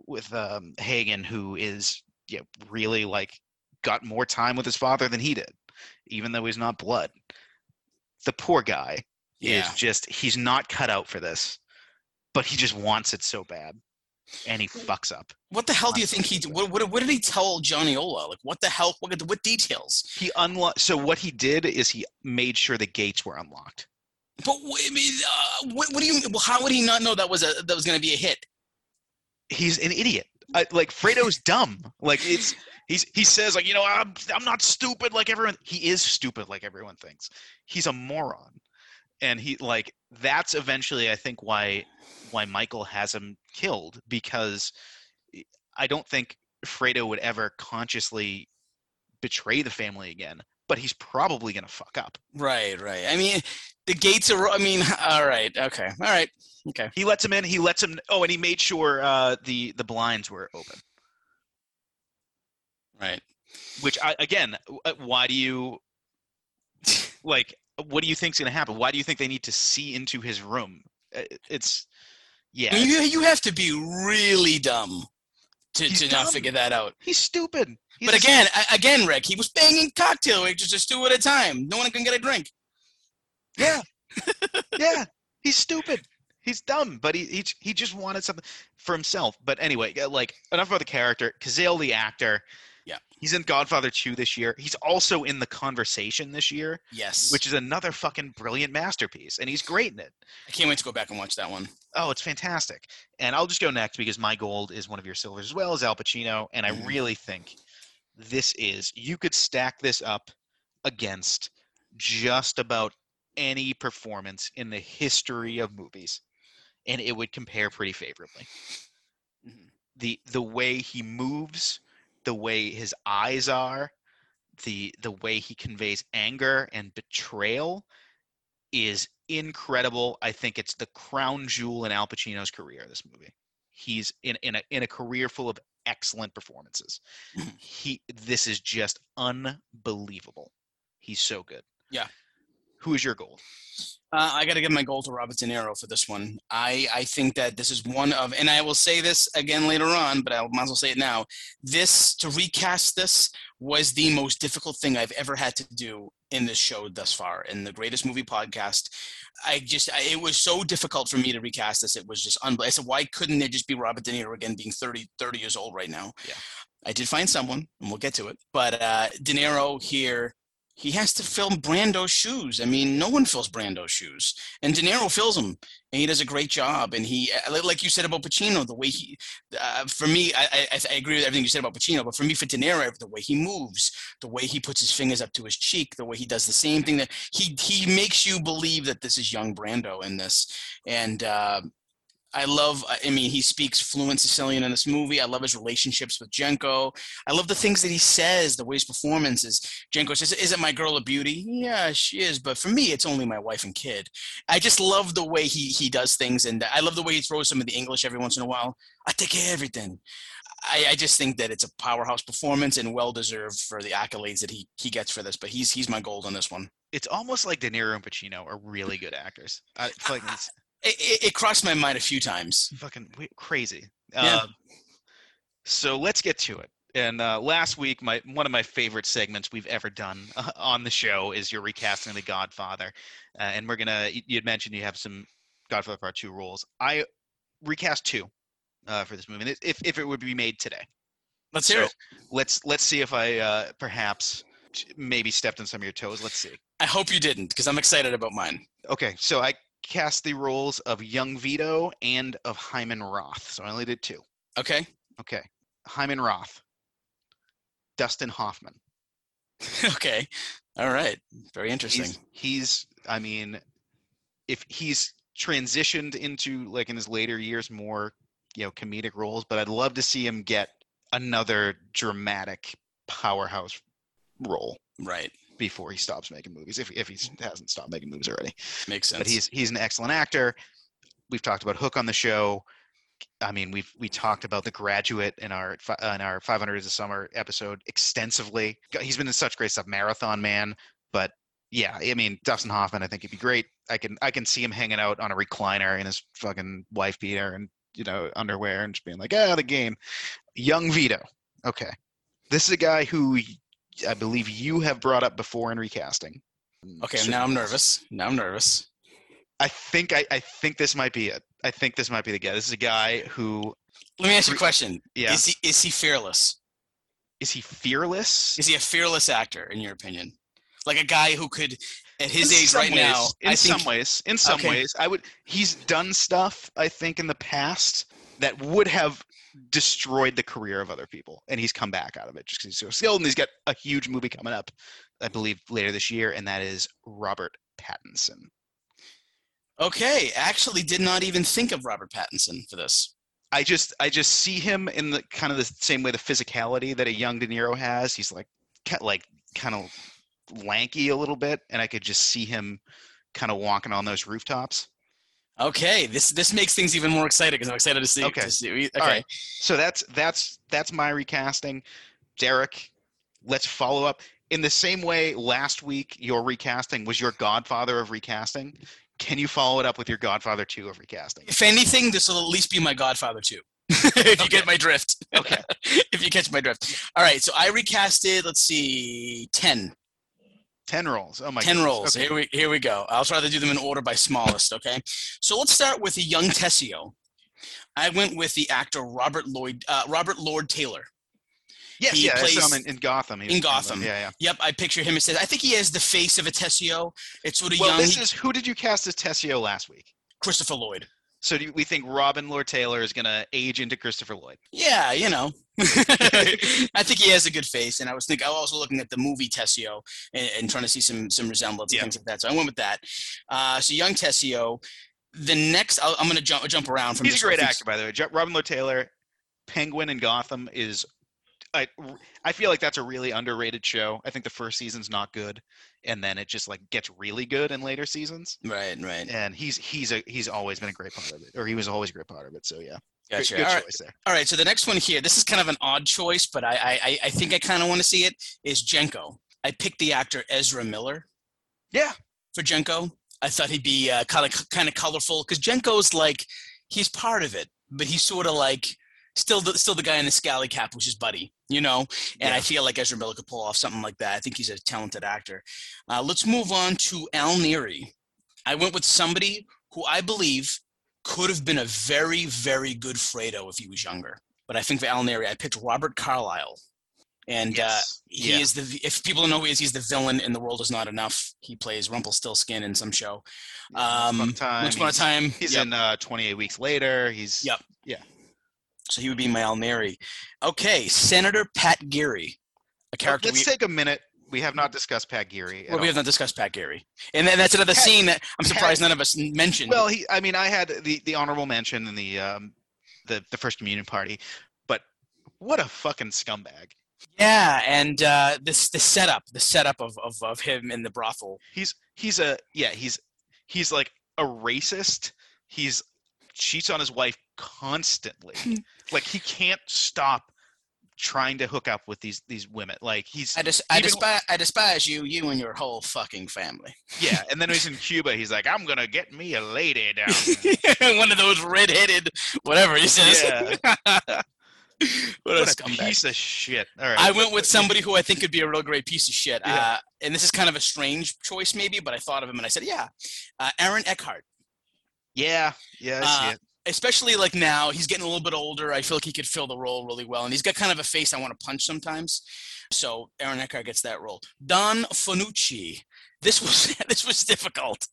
with um Hagen, who is yeah really like got more time with his father than he did, even though he's not blood. The poor guy yeah. is just, he's not cut out for this, but he just wants it so bad. And he fucks up. What the hell do you think he? What, what what did he tell Johniola? Like, what the hell? What what details? He unlocked. So what he did is he made sure the gates were unlocked. But I mean, uh, what, what do you? How would he not know that was a that was going to be a hit? He's an idiot. I, like Fredo's dumb. Like it's he's he says like you know I'm I'm not stupid like everyone. He is stupid like everyone thinks. He's a moron. And he like that's eventually I think why why Michael has him killed, because I don't think Fredo would ever consciously betray the family again, but he's probably gonna fuck up. Right, right. I mean, the gates are. I mean, all right, okay, all right, okay. He lets him in. He lets him. Oh, and he made sure uh, the the blinds were open. Right. Which I again, why do you like? What do you think's going to happen? Why do you think they need to see into his room? It's yeah. You, you have to be really dumb to, to dumb. not figure that out. He's stupid. He's but again, stupid. again, Rick, he was banging cocktail waitress just two at a time. No one can get a drink. Yeah, yeah. He's stupid. He's dumb. But he, he he just wanted something for himself. But anyway, like enough about the character. Cazale, the actor. Yeah. He's in Godfather Two this year. He's also in The Conversation this year. Yes. Which is another fucking brilliant masterpiece. And he's great in it. I can't wait to go back and watch that one. Oh, it's fantastic. And I'll just go next because my gold is one of your silvers as well as Al Pacino. And I mm. really think this is, you could stack this up against just about any performance in the history of movies. And it would compare pretty favorably. Mm-hmm. The the way he moves, the way his eyes are, the the way he conveys anger and betrayal is incredible. I think it's the crown jewel in Al Pacino's career, this movie. He's in, in a in a career full of excellent performances. He this is just unbelievable. He's so good. Yeah. Who is your gold? Uh, I got to give my gold to Robert De Niro for this one. I, I think that this is one of, and I will say this again later on, but I might as well say it now. This, to recast this, was the most difficult thing I've ever had to do in this show thus far, in the Greatest Movie Podcast. I just, I, it was so difficult for me to recast this. It was just unbelievable. I said, why couldn't there just be Robert De Niro again being thirty, thirty years old right now? Yeah. I did find someone, and we'll get to it. But uh, De Niro here, he has to fill Brando's shoes. I mean, no one fills Brando's shoes, and De Niro fills them, and he does a great job. And he, like you said about Pacino, the way he, uh, for me, I, I, I agree with everything you said about Pacino, but for me, for De Niro, the way he moves, the way he puts his fingers up to his cheek, the way he does the same thing, that he he makes you believe that this is young Brando in this. And uh, I love, I mean, he speaks fluent Sicilian in this movie. I love his relationships with Jenko. I love the things that he says, the way his performance is. Jenko says, isn't my girl a beauty? Yeah, she is. But for me, it's only my wife and kid. I just love the way he he does things. And I love the way he throws some of the English every once in a while. I take care of everything. I, I just think that it's a powerhouse performance and well-deserved for the accolades that he he gets for this. But he's he's my gold on this one. It's almost like De Niro and Pacino are really good actors. I feel like it's... It, it crossed my mind a few times. Fucking crazy. Yeah. Um, so let's get to it. And uh, last week, my one of my favorite segments we've ever done uh, on the show is your recasting The Godfather. Uh, and we're going to – you had mentioned you have some Godfather Part Two roles. I recast two uh, for this movie, and if if it would be made today. Let's hear so it. Let's let's see if I uh, perhaps maybe stepped on some of your toes. Let's see. I hope you didn't, because I'm excited about mine. Okay, so I cast the roles of young Vito and of Hyman Roth. So I only did two. Okay. Okay. Hyman Roth. Dustin Hoffman. Okay. All right. Very interesting. He's, he's, I mean, if he's transitioned into, like, in his later years, more, you know, comedic roles, but I'd love to see him get another dramatic powerhouse role. Right. Before he stops making movies, if if he hasn't stopped making movies already. Makes sense. But he's he's an excellent actor. We've talked about Hook on the show. I mean, we've we talked about The Graduate in our in our five hundred Days of Summer episode extensively. He's been in such great stuff, Marathon Man. But yeah, I mean, Dustin Hoffman, I think he'd be great. I can I can see him hanging out on a recliner in his fucking wife beater and, you know, underwear, and just being like, ah, the game. Young Vito. Okay, this is a guy who I believe you have brought up before in recasting. Okay, so now I'm nervous. Now I'm nervous. I think I, I think this might be it. I think this might be the guy. This is a guy who. Let me ask you a question. Yeah. Is he is he fearless? Is he fearless? Is he a fearless actor, in your opinion? Like a guy who could, at his age right now. In some ways. In some ways. I would. He's done stuff, I think, in the past that would have destroyed the career of other people, and he's come back out of it just because he's so skilled, and he's got a huge movie coming up, I believe, later this year, and that is Robert Pattinson. Okay, actually did not even think of Robert Pattinson for this. I just I just see him in the kind of the same way, the physicality that a young De Niro has. He's like like kind of lanky a little bit, and I could just see him kind of walking on those rooftops. Okay, this this makes things even more exciting, because I'm excited to see. Okay, to see, okay. All right. So that's that's that's my recasting. Derek, let's follow up in the same way. Last week, your recasting was your Godfather of recasting. Can you follow it up with your Godfather Two of recasting? If anything, this will at least be my Godfather Two. if okay. you get my drift. Okay. if you catch my drift. All right. So I recasted. Let's see, ten. Ten rolls. Oh my god. Ten goodness. Rolls. Okay. Here we here we go. I'll try to do them in order by smallest, okay? So let's start with a young Tessio. I went with the actor Robert Lloyd uh, Robert Lord Taylor. Yes, he yeah, plays I saw him in, in Gotham. In Gotham. Yeah, yeah. Yep, I picture him as I think he has the face of a Tessio. It's sort of well, young. Well, this is who did you cast as Tessio last week? Christopher Lloyd. So do we think Robin Lord Taylor is going to age into Christopher Lloyd? Yeah, you know. I think he has a good face. And I was thinking, I was also looking at the movie Tessio and, and trying to see some some resemblance yeah. and things like that. So I went with that. Uh, so young Tessio. The next, I'll, I'm going to jump jump around from He's this a great actor, by the way. Robin Lord Taylor, Penguin in Gotham is – I I feel like that's a really underrated show. I think the first season's not good. And then it just like gets really good in later seasons. Right, right. And he's he's a he's always been a great part of it, or he was always a great part of it. So yeah, gotcha. Good, good All choice right. there. All right, so the next one here, this is kind of an odd choice, but I I, I think I kind of want to see it is Jenko. I picked the actor Ezra Miller. Yeah, for Jenko, I thought he'd be uh, kind of kind of colorful, because Jenko's like he's part of it, but he's sort of like. Still the, still the guy in the scally cap, which is Buddy, you know? And yeah. I feel like Ezra Miller could pull off something like that. I think he's a talented actor. Uh, let's move on to Al Neri. I went with somebody who I believe could have been a very, very good Fredo if he was younger. But I think for Al Neri, I picked Robert Carlyle. And yes. uh, he yeah. is the, if people don't know who he is, he's the villain in The World Is Not Enough. He plays Rumpelstiltskin in some show. Um, Once Upon a Time. He's yep. in uh, twenty-eight Weeks Later. He's, yep. yeah. So he would be my Al Neri. Okay, Senator Pat Geary. A character Let's we, take a minute. We have not discussed Pat Geary. Well, we all. have not discussed Pat Geary. And then that's another Pat, scene that I'm surprised Pat, none of us mentioned. Well, he, I mean, I had the, the honorable mention in the, um, the the First Communion Party, but what a fucking scumbag. Yeah, and uh, this the setup, the setup of, of, of him in the brothel. He's he's a yeah, he's he's like a racist. He's cheats on his wife constantly. Like he can't stop trying to hook up with these these women. Like he's I, des- I despise I despise you, you and your whole fucking family. Yeah, and then he's in Cuba. He's like, I'm gonna get me a lady down there. One of those red-headed whatever he says. Yeah. what, what a, a piece of shit. All right. I went with somebody who I think could be a real great piece of shit. Yeah. Uh, and this is kind of a strange choice, maybe, but I thought of him and I said, yeah, uh, Aaron Eckhart. Yeah, yeah, I see uh, it. especially like now, he's getting a little bit older. I feel like he could fill the role really well. And he's got kind of a face I want to punch sometimes. So Aaron Eckhart gets that role. Don Fanucci. This was this was difficult.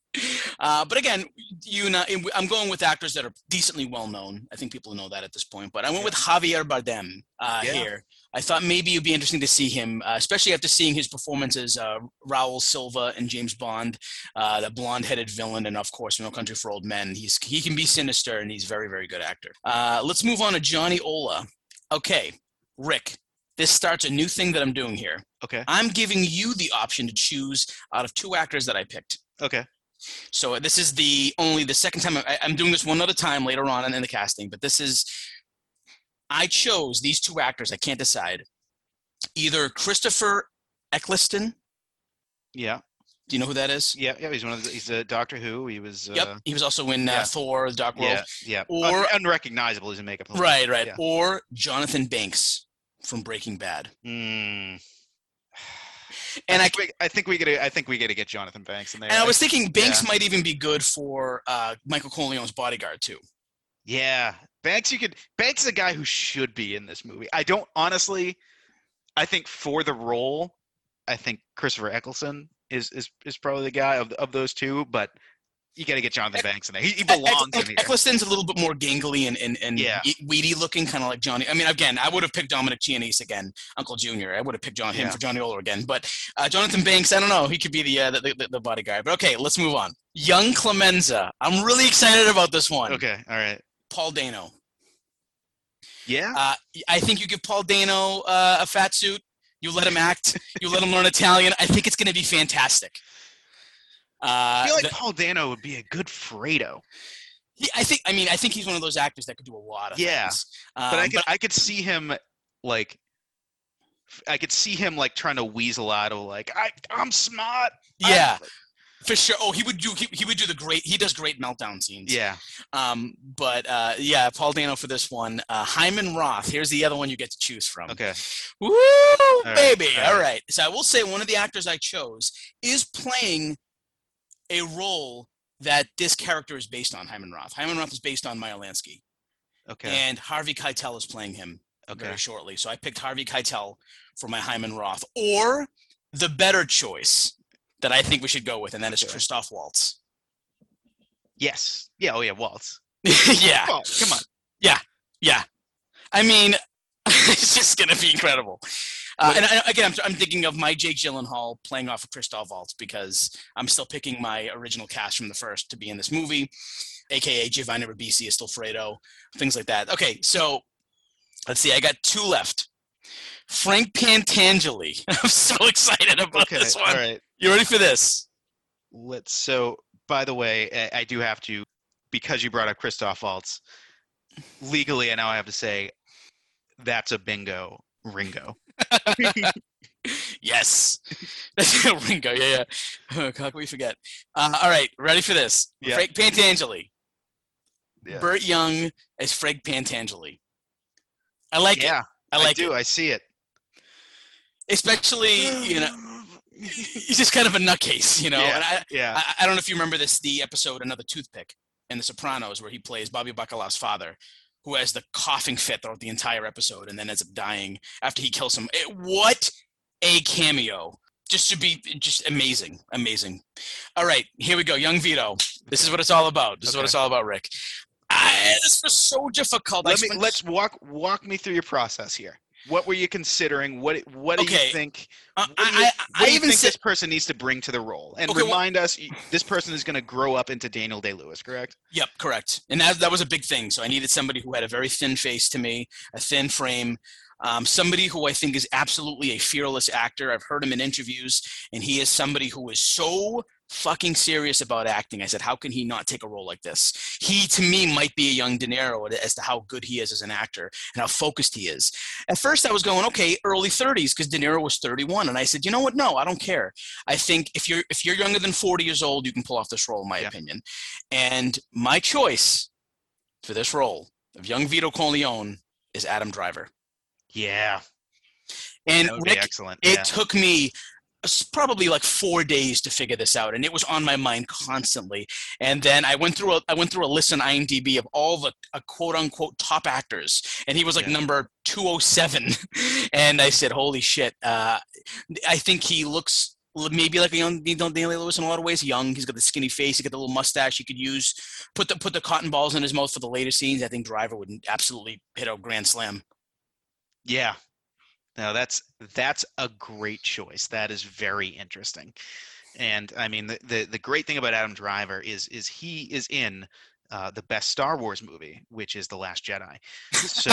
Uh, but again, you and I, I'm going with actors that are decently well-known. I think people know that at this point. But I went yeah. with Javier Bardem uh, yeah. here. I thought maybe it would be interesting to see him, uh, especially after seeing his performances, uh, Raul Silva and James Bond, uh, the blonde-headed villain, and of course, No Country for Old Men. He's He can be sinister, and he's a very, very good actor. Uh, let's move on to Johnny Ola. Okay, Rick. This starts a new thing that I'm doing here. Okay. I'm giving you the option to choose out of two actors that I picked. Okay. So this is the only the second time I, I'm doing this one other time later on in the casting, but this is I chose these two actors. I can't decide. Either Christopher Eccleston. Yeah. Do you know who that is? Yeah, yeah, he's one of the, he's a Doctor Who. He was. Uh, yep, he was also in uh, yeah. Thor: The Dark World. Yeah, yeah. Or uh, unrecognizable. He's in makeup. Right, right. Yeah. Or Jonathan Banks. From Breaking Bad. Mm. And I think, I, we, I think we gotta I think we gotta get Jonathan Banks in there. And I was thinking Banks yeah. might even be good for uh, Michael Corleone's bodyguard too. Yeah. Banks you could Banks is a guy who should be in this movie. I don't honestly I think for the role, I think Christopher Eccleston is is, is probably the guy of of those two, but you got to get Jonathan Banks in there. He, he belongs in here. Eccleston's a little bit more gangly and, and, and yeah. weedy looking, kind of like Johnny. I mean, again, I would have picked Dominic Chianese again, Uncle Junior. I would have picked John, him yeah. for Johnny Ola again. But uh, Jonathan Banks, I don't know. He could be the, uh, the, the the bodyguard. But okay, let's move on. Young Clemenza. I'm really excited about this one. Okay, all right. Paul Dano. Yeah? Uh, I think you give Paul Dano uh, a fat suit. You let him act. You let him learn Italian. I think it's going to be fantastic. Uh, I feel like the, Paul Dano would be a good Fredo. He, I think. I mean, I think he's one of those actors that could do a lot of yeah, things. Um, but I could, but, I could see him like, I could see him like trying to weasel out of like, I, I'm smart. Yeah, I'm, for sure. Oh, he would do. He, he would do the great. He does great meltdown scenes. Yeah. Um. But uh. Yeah, Paul Dano for this one. Uh, Hyman Roth. Here's the other one you get to choose from. Okay. Woo, all baby. Right, all right. right. So I will say one of the actors I chose is playing a role that this character is based on, Hyman Roth. Hyman Roth is based on Meyer Lansky. Okay. And Harvey Keitel is playing him okay. very shortly. So I picked Harvey Keitel for my Hyman Roth. Or the better choice that I think we should go with, and that is okay. Christoph Waltz. Yes. Yeah. Oh, yeah. Waltz. yeah. Oh, come on. Yeah. Yeah. I mean, it's just going to be incredible. Uh, and I, again, I'm, I'm thinking of my Jake Gyllenhaal playing off of Christoph Waltz because I'm still picking my original cast from the first to be in this movie, a k a. Giovanni Ribisi is still Fredo, things like that. Okay, so let's see. I got two left. Frank Pentangeli. I'm so excited about okay, this one. All right. You ready for this? Let's. So, by the way, I, I do have to, because you brought up Christoph Waltz, legally, I now have to say that's a bingo. Ringo. yes. Ringo, yeah, yeah. How can we forget? Uh, all right, ready for this? Yeah. Frank Pentangeli. Yeah. Burt Young as Frank Pentangeli. I like yeah, it. I like I do. It. I see it. Especially, you know, he's just kind of a nutcase, you know. Yeah. And I, yeah. I, I don't know if you remember this, the episode Another Toothpick in The Sopranos where he plays Bobby Bacalao's father, who has the coughing fit throughout the entire episode and then ends up dying after he kills him. It, what a cameo. Just to be just amazing. Amazing. All right, here we go. Young Vito. This is what it's all about. This okay. is what it's all about, Rick. I, this was so difficult. Let me, let's walk walk me through your process here. What were you considering? What What do okay. you think? Uh, what do you, I, I, what do you I even think said, this person needs to bring to the role? And okay, remind well, us, this person is going to grow up into Daniel Day-Lewis, correct? Yep, correct. And that that was a big thing. So I needed somebody who had a very thin face to me, a thin frame, um, somebody who I think is absolutely a fearless actor. I've heard him in interviews, and he is somebody who is so fucking serious about acting. I said, how can he not take a role like this? He, to me, might be a young De Niro as to how good he is as an actor and how focused he is. At first, I was going, okay, early thirties, because De Niro was thirty-one. And I said, you know what? No, I don't care. I think if you're if you're younger than forty years old, you can pull off this role, in my yeah. opinion. And my choice for this role of young Vito Corleone is Adam Driver. Yeah. And Rick, excellent. It yeah. took me probably like four days to figure this out, and it was on my mind constantly. And then I went through a I went through a list on I M D B of all the uh, quote unquote top actors, and he was like yeah. number two oh seven, and I said, "Holy shit!" Uh, I think he looks maybe like a young Daniel Day-Lewis in a lot of ways. Young, he's got the skinny face, he got the little mustache. He could use put the put the cotton balls in his mouth for the later scenes. I think Driver would absolutely hit a grand slam. Yeah. No, that's that's a great choice. That is very interesting. And I mean, the the, the great thing about Adam Driver is is he is in uh, the best Star Wars movie, which is The Last Jedi. So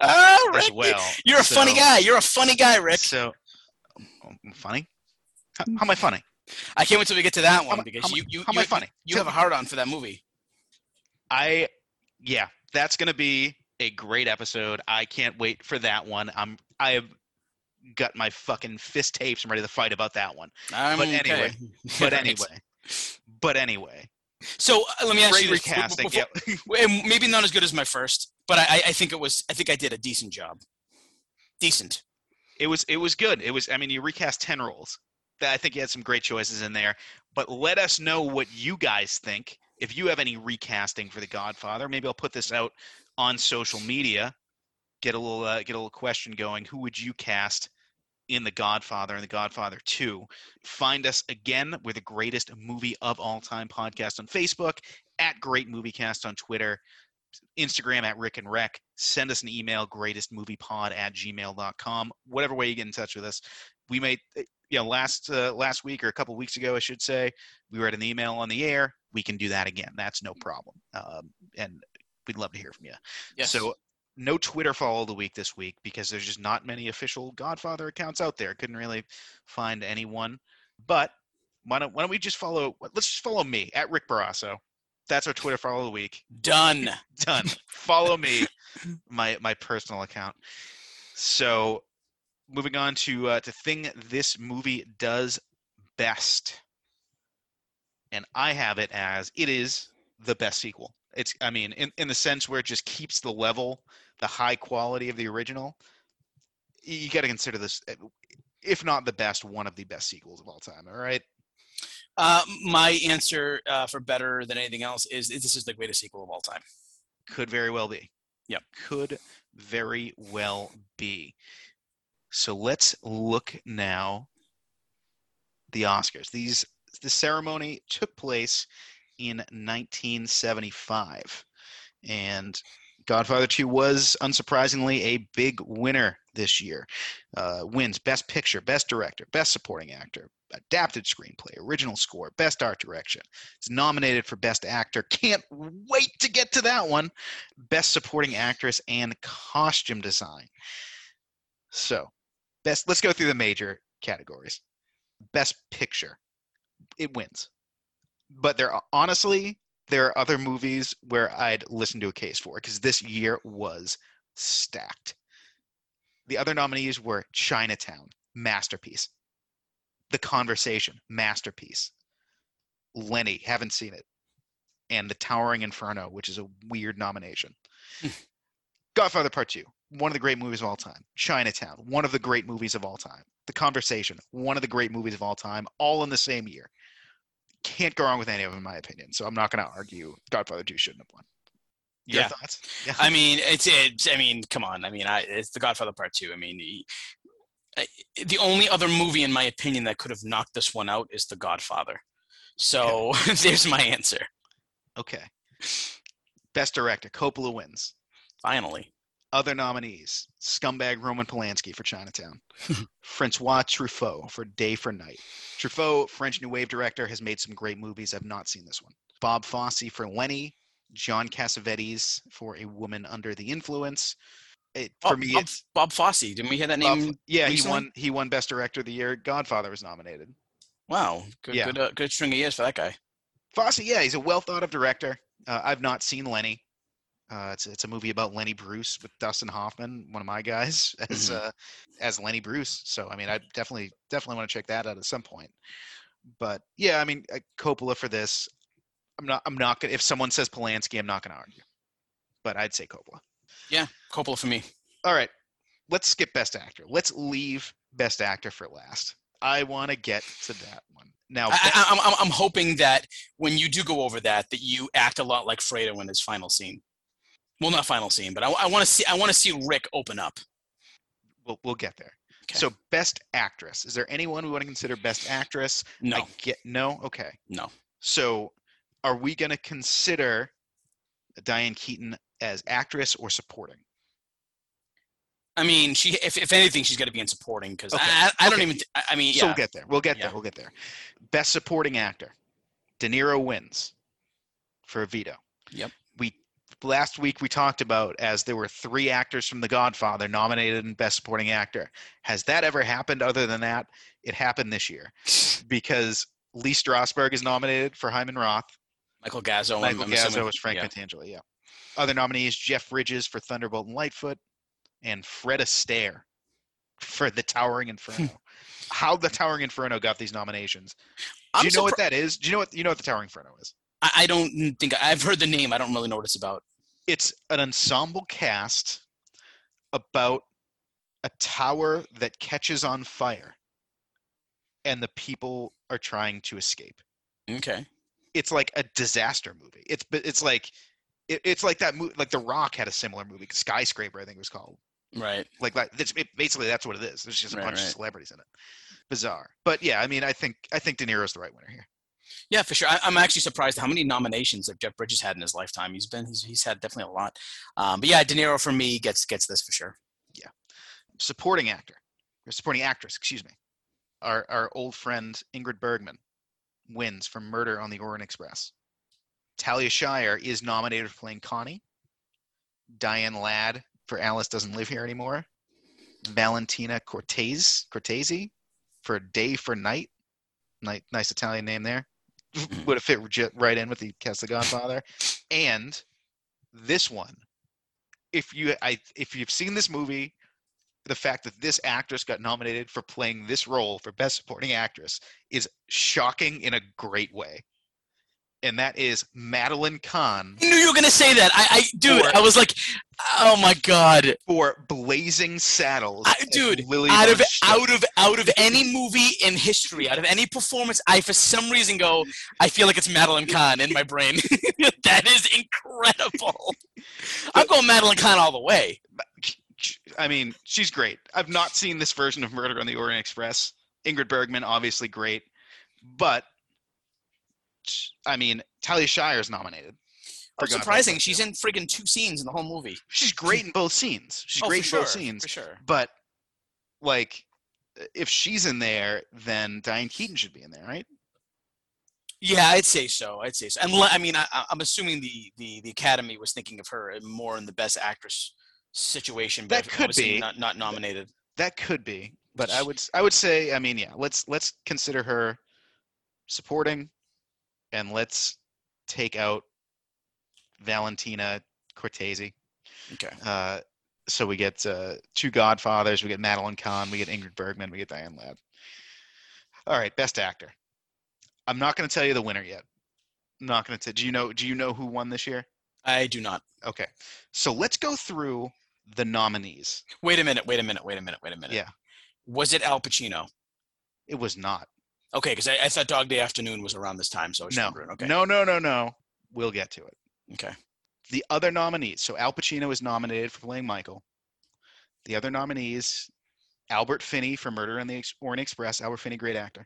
oh, Rick, as well. You're a so, funny guy. You're a funny guy, Rick. So I'm funny? How, how am I funny? I can't wait till we get to that one how, because how, you you, how you, am I funny? you have a hard on for that movie. I yeah, that's gonna be a great episode. I can't wait for that one. I'm I've got my fucking fist tapes. I'm ready to fight about that one. I'm but anyway, okay. but anyway, but anyway. So uh, let me ask you this. Recasting, before, yeah. Maybe not as good as my first, but I, I think it was. I think I did a decent job. Decent. It was. It was good. It was. I mean, you recast ten roles. I think you had some great choices in there. But let us know what you guys think. If you have any recasting for The Godfather, maybe I'll put this out on social media, get a little uh, get a little question going. Who would you cast in The Godfather and The Godfather two? Find us again with the Greatest Movie of All Time podcast on Facebook, at Great Movie Cast on Twitter, Instagram at Rick and Rec. Send us an email, greatest movie pod at gmail dot com. Whatever way you get in touch with us, we may you know last uh, last week or a couple weeks ago, I should say, we read an email on the air. We can do that again. That's no problem. Um, and we'd love to hear from you. Yes. So no Twitter follow of the week this week because there's just not many official Godfather accounts out there. Couldn't really find anyone. But why don't, why don't we just follow – let's just follow me, at Rick Barrasso. That's our Twitter follow of the week. Done. Done. Follow me, my my personal account. So moving on to uh, to thing this movie does best. And I have it as it is the best sequel. It's, I mean, in, in the sense where it just keeps the level, the high quality of the original. You got to consider this, if not the best, one of the best sequels of all time. All right. Uh, my answer uh, for better than anything else is, is this is the greatest sequel of all time. Could very well be. Yep. Could very well be. So let's look now. The Oscars. These the ceremony took place in nineteen seventy-five, and Godfather two was unsurprisingly a big winner this year. Uh, wins Best Picture, Best Director, Best Supporting Actor, Adapted Screenplay, Original Score, Best Art Direction. It's nominated for Best Actor. Can't wait to get to that one. Best Supporting Actress and Costume Design. So, best. Let's go through the major categories. Best Picture. It wins. But there are, honestly, there are other movies where I'd listen to a case for, because this year was stacked. The other nominees were Chinatown, masterpiece. The Conversation, masterpiece. Lenny, haven't seen it. And The Towering Inferno, which is a weird nomination. Godfather Part Two, one of the great movies of all time. Chinatown, one of the great movies of all time. The Conversation, one of the great movies of all time, all in the same year. Can't go wrong with any of them, in my opinion. So I'm not going to argue Godfather two shouldn't have won. Your yeah. thoughts? Yeah. I mean, it's, it's, I mean, come on. I mean, I, it's The Godfather Part two. I mean, he, I, the only other movie, in my opinion, that could have knocked this one out is The Godfather. So okay. There's my answer. Okay. Best Director, Coppola wins. Finally. Other nominees, scumbag Roman Polanski for Chinatown, Francois Truffaut for Day for Night. Truffaut, French New Wave director, has made some great movies. I've not seen this one. Bob Fosse for Lenny, John Cassavetes for A Woman Under the Influence. It, for oh, me, Bob, it's, Bob Fosse. Didn't we hear that name? Bob, yeah, recently? he won. He won Best Director of the year. Godfather was nominated. Wow, good, yeah. good, uh, good string of years for that guy. Fosse, yeah, he's a well thought of director. Uh, I've not seen Lenny. Uh, it's it's a movie about Lenny Bruce with Dustin Hoffman, one of my guys, as mm-hmm. uh, as Lenny Bruce. So I mean, I definitely definitely want to check that out at some point. But yeah, I mean, Coppola for this. I'm not I'm not gonna. If someone says Polanski, I'm not gonna argue. But I'd say Coppola. Yeah, Coppola for me. All right, let's skip Best Actor. Let's leave Best Actor for last. I want to get to that one. Now, I, I, I'm, I'm hoping that when you do go over that, that you act a lot like Fredo in his final scene. Well, not final scene, but I, I want to see I want to see Rick open up. We'll, we'll get there. Okay. So, best actress. Is there anyone we want to consider best actress? No. I get, no? Okay. No. So, are we going to consider Diane Keaton as actress or supporting? I mean, she. If, if anything, she's got to be in supporting because okay. I, I don't okay. even. I mean, yeah. So we'll get there. We'll get yeah. there. We'll get there. Best supporting actor, De Niro wins for Vito. Yep. We last week we talked about as there were three actors from The Godfather nominated in Best Supporting Actor. Has that ever happened? Other than that, it happened this year because Lee Strasberg is nominated for Hyman Roth. Michael Gazzo. Michael I'm Gazzo assuming, is Frank yeah. Pentangeli. Yeah. Other nominees: Jeff Bridges for Thunderbolt and Lightfoot. And Fred Astaire for The Towering Inferno. How The Towering Inferno got these nominations? Do I'm you know surpri- what that is? Do you know what you know what The Towering Inferno is? I, I don't think I've heard the name. I don't really know what it's about. It's an ensemble cast about a tower that catches on fire, and the people are trying to escape. Okay. It's like a disaster movie. It's it's like it, it's like that movie. Like The Rock had a similar movie, Skyscraper, I think it was called. Right. Like that. It, basically, that's what it is. There's just a right, bunch right. of celebrities in it. Bizarre. But yeah, I mean, I think I think De Niro's the right winner here. Yeah, for sure. I, I'm actually surprised how many nominations that Jeff Bridges had in his lifetime. He's been he's he's had definitely a lot. Um, but yeah, De Niro for me gets gets this for sure. Yeah. Supporting actor, or supporting actress, excuse me. Our our old friend Ingrid Bergman wins for Murder on the Orient Express. Talia Shire is nominated for playing Connie. Diane Ladd for Alice Doesn't Live Here Anymore. Valentina Cortese, Cortese for Day for Night. Nice, nice Italian name there. Would have fit right in with the cast of Godfather. And this one, if you, I, if you've seen this movie, the fact that this actress got nominated for playing this role for Best Supporting Actress is shocking in a great way. And that is Madeline Kahn. I knew you were going to say that. I, I Dude, for, I was like, oh my God. For Blazing Saddles. I, dude, out of, out, of, out of any movie in history, out of any performance, I for some reason go, I feel like it's Madeline Kahn in my brain. That is incredible. I'm going Madeline Kahn all the way. I mean, she's great. I've not seen this version of Murder on the Orient Express. Ingrid Bergman, obviously great. But... I mean, Talia Shire's nominated. Oh, surprising. She's in friggin' two scenes in the whole movie. She's great in both scenes. She's oh, great in sure, both scenes. For sure. But, like, if she's in there, then Diane Keaton should be in there, right? Yeah, I'd say so. I'd say so. And I mean, I, I'm assuming the, the, the Academy was thinking of her more in the Best Actress situation. But that could be not, not nominated. That, that could be. But I would I would say, I mean, yeah. Let's let's consider her supporting. And let's take out Valentina Cortese. Okay. Uh, so we get uh, two Godfathers. We get Madeline Kahn. We get Ingrid Bergman. We get Diane Ladd. All right, best actor. I'm not going to tell you the winner yet. I'm not going to. Do you know? Do you know who won this year? I do not. Okay. So let's go through the nominees. Wait a minute. Wait a minute. Wait a minute. Wait a minute. Yeah. Was it Al Pacino? It was not. Okay, because I, I thought Dog Day Afternoon was around this time, so I was no. wondering. Okay. No, no, no, no. We'll get to it. Okay. The other nominees. So Al Pacino is nominated for playing Michael. The other nominees, Albert Finney for Murder on the Orient Express. Albert Finney, great actor.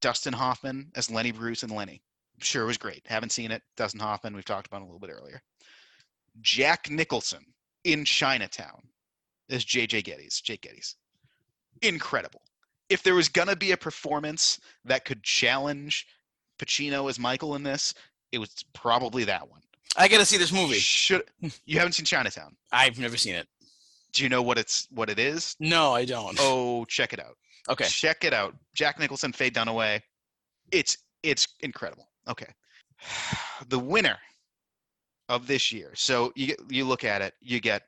Dustin Hoffman as Lenny Bruce and Lenny. Sure was great. Haven't seen it. Dustin Hoffman, we've talked about a little bit earlier. Jack Nicholson in Chinatown as J J Geddes. Jake Geddes. Incredible. If there was going to be a performance that could challenge Pacino as Michael in this, it was probably that one. I got to see this movie. Should You haven't seen Chinatown? I've never seen it. Do you know what it's what it is? No, I don't. Oh, check it out. Okay. Check it out. Jack Nicholson, Faye Dunaway. It's it's incredible. Okay. The winner of this year. So you you look at it, you get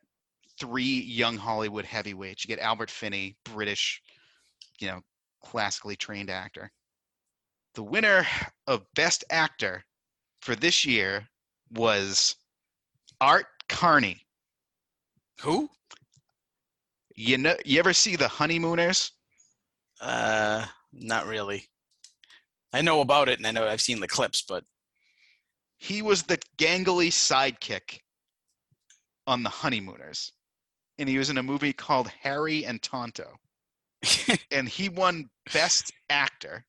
three young Hollywood heavyweights. You get Albert Finney, British you know, classically trained actor. The winner of Best Actor for this year was Art Carney. Who? You know, you ever see The Honeymooners? Uh, not really. I know about it, and I know I've seen the clips, but he was the gangly sidekick on The Honeymooners, and he was in a movie called Harry and Tonto, and he won Best Actor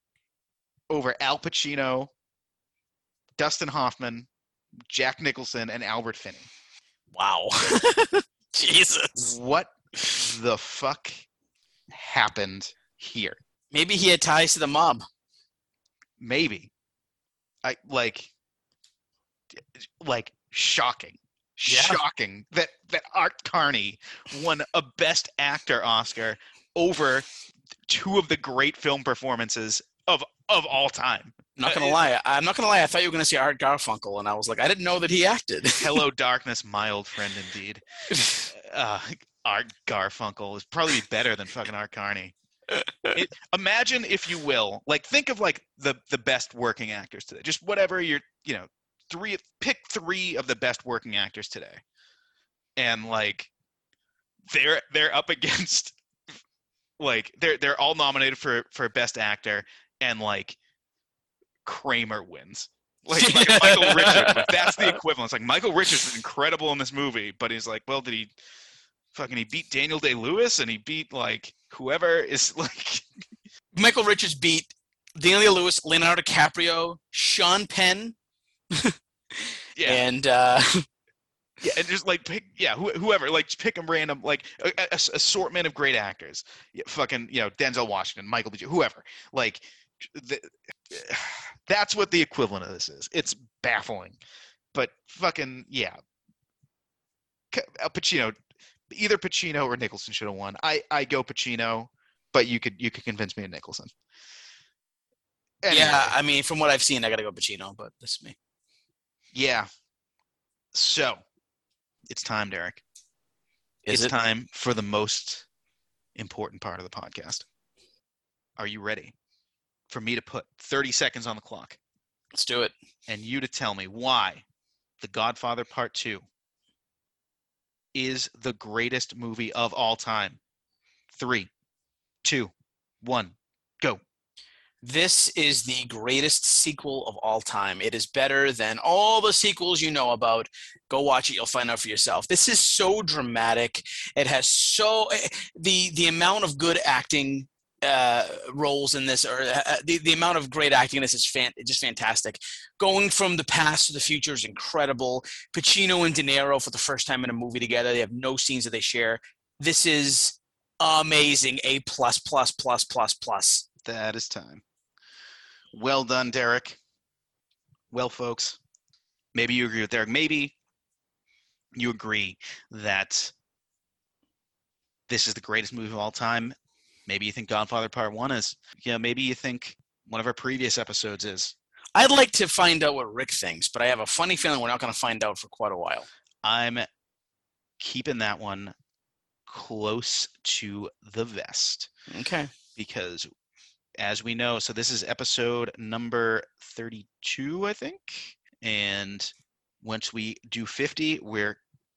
over Al Pacino, Dustin Hoffman, Jack Nicholson, and Albert Finney. Wow. Jesus. What the fuck happened here? Maybe he had ties to the mob. Maybe. I like like shocking. Yeah. Shocking that, that Art Carney won a Best Actor Oscar over two of the great film performances of of all time. Not gonna lie, I'm not gonna lie. I thought you were gonna see Art Garfunkel, and I was like, I didn't know that he acted. Hello, darkness, my old friend, indeed. Uh, Art Garfunkel is probably better than fucking Art Carney. It, imagine, if you will, like think of like the the best working actors today. Just whatever you're, you know, three pick three of the best working actors today, and like they're they're up against like they're they're all nominated for for Best Actor, and like. Kramer wins. Like, like Michael Richards. Like, that's the equivalent. It's like Michael Richards is incredible in this movie, but he's like, well, did he fucking he beat Daniel Day-Lewis and he beat like whoever is like Michael Richards beat Daniel Day-Lewis, Leonardo DiCaprio, Sean Penn. Yeah. And uh yeah, and just like pick yeah, wh- whoever, like pick them random, like a, a, a assortment of great actors. Yeah, fucking, you know, Denzel Washington, Michael B. Jordan, whoever. Like the, that's what the equivalent of this is. It's baffling, but fucking yeah. Pacino, either Pacino or Nicholson should have won. I, I go Pacino, but you could you could convince me of Nicholson. Anyway. Yeah, I mean, from what I've seen, I gotta go Pacino, but that's me. Yeah. So, it's time, Derek. Is it's it? time for the most important part of the podcast. Are you ready? For me to put thirty seconds on the clock. Let's do it. And you to tell me why The Godfather Part Two is the greatest movie of all time. Three, two, one, go. This is the greatest sequel of all time. It is better than all the sequels you know about. Go watch it. You'll find out for yourself. This is so dramatic. It has so the, the amount of good acting uh roles in this, or uh, the, the amount of great acting in this is fan- just fantastic. Going from the past to the future is incredible. Pacino and De Niro for the first time in a movie together. They have no scenes that they share. This is amazing. A plus, plus, plus, plus, plus. That is time. Well done, Derek. Well, folks, maybe you agree with Derek. Maybe you agree that this is the greatest movie of all time. Maybe you think Godfather Part One is. You know, maybe you think one of our previous episodes is. I'd like to find out what Rick thinks, but I have a funny feeling we're not going to find out for quite a while. I'm keeping that one close to the vest. Okay. Because as we know, so this is episode number thirty-two, I think. And once we do fifty, we're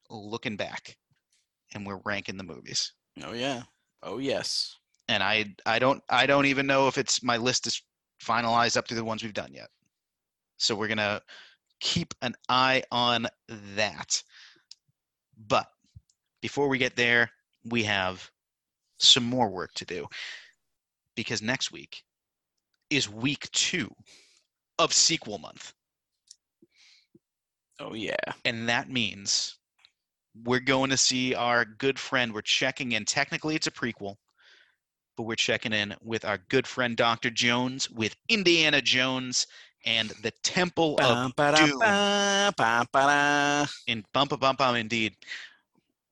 looking back and we're ranking the movies. Oh, yeah. Oh, yes. And I I don't I don't even know if it's my list is finalized up to the ones we've done yet. So we're gonna keep an eye on that. But before we get there, we have some more work to do. Because next week is week two of sequel month. Oh yeah. And that means we're going to see our good friend. We're checking in. Technically it's a prequel. But we're checking in with our good friend Doctor Jones with Indiana Jones and the Temple of Doom. In bump a bump bum indeed.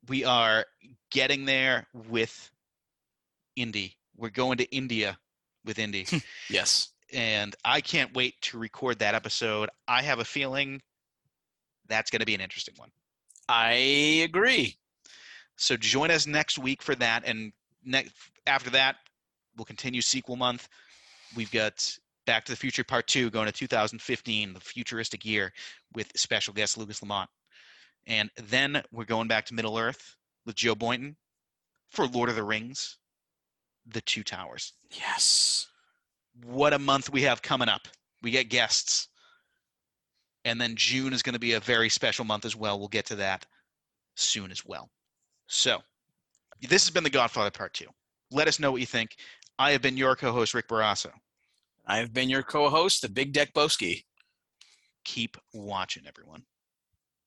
We are getting there with Indy. We're going to India with Indy. Yes. And I can't wait to record that episode. I have a feeling that's going to be an interesting one. I agree. So join us next week for that, and next after that we'll continue sequel month. We've got Back to the Future Part Two going to two thousand fifteen, the futuristic year, with special guest Lucas Lamont, and then we're going back to Middle Earth with Joe Boynton for Lord of the Rings, The Two Towers. Yes. What a month we have coming up. We get guests. And then June is going to be a very special month as well. We'll get to that soon as well. So this has been The Godfather Part Two. Let us know what you think. I have been your co-host, Rick Barrasso. I have been your co-host, the Big Deck Boski. Keep watching, everyone.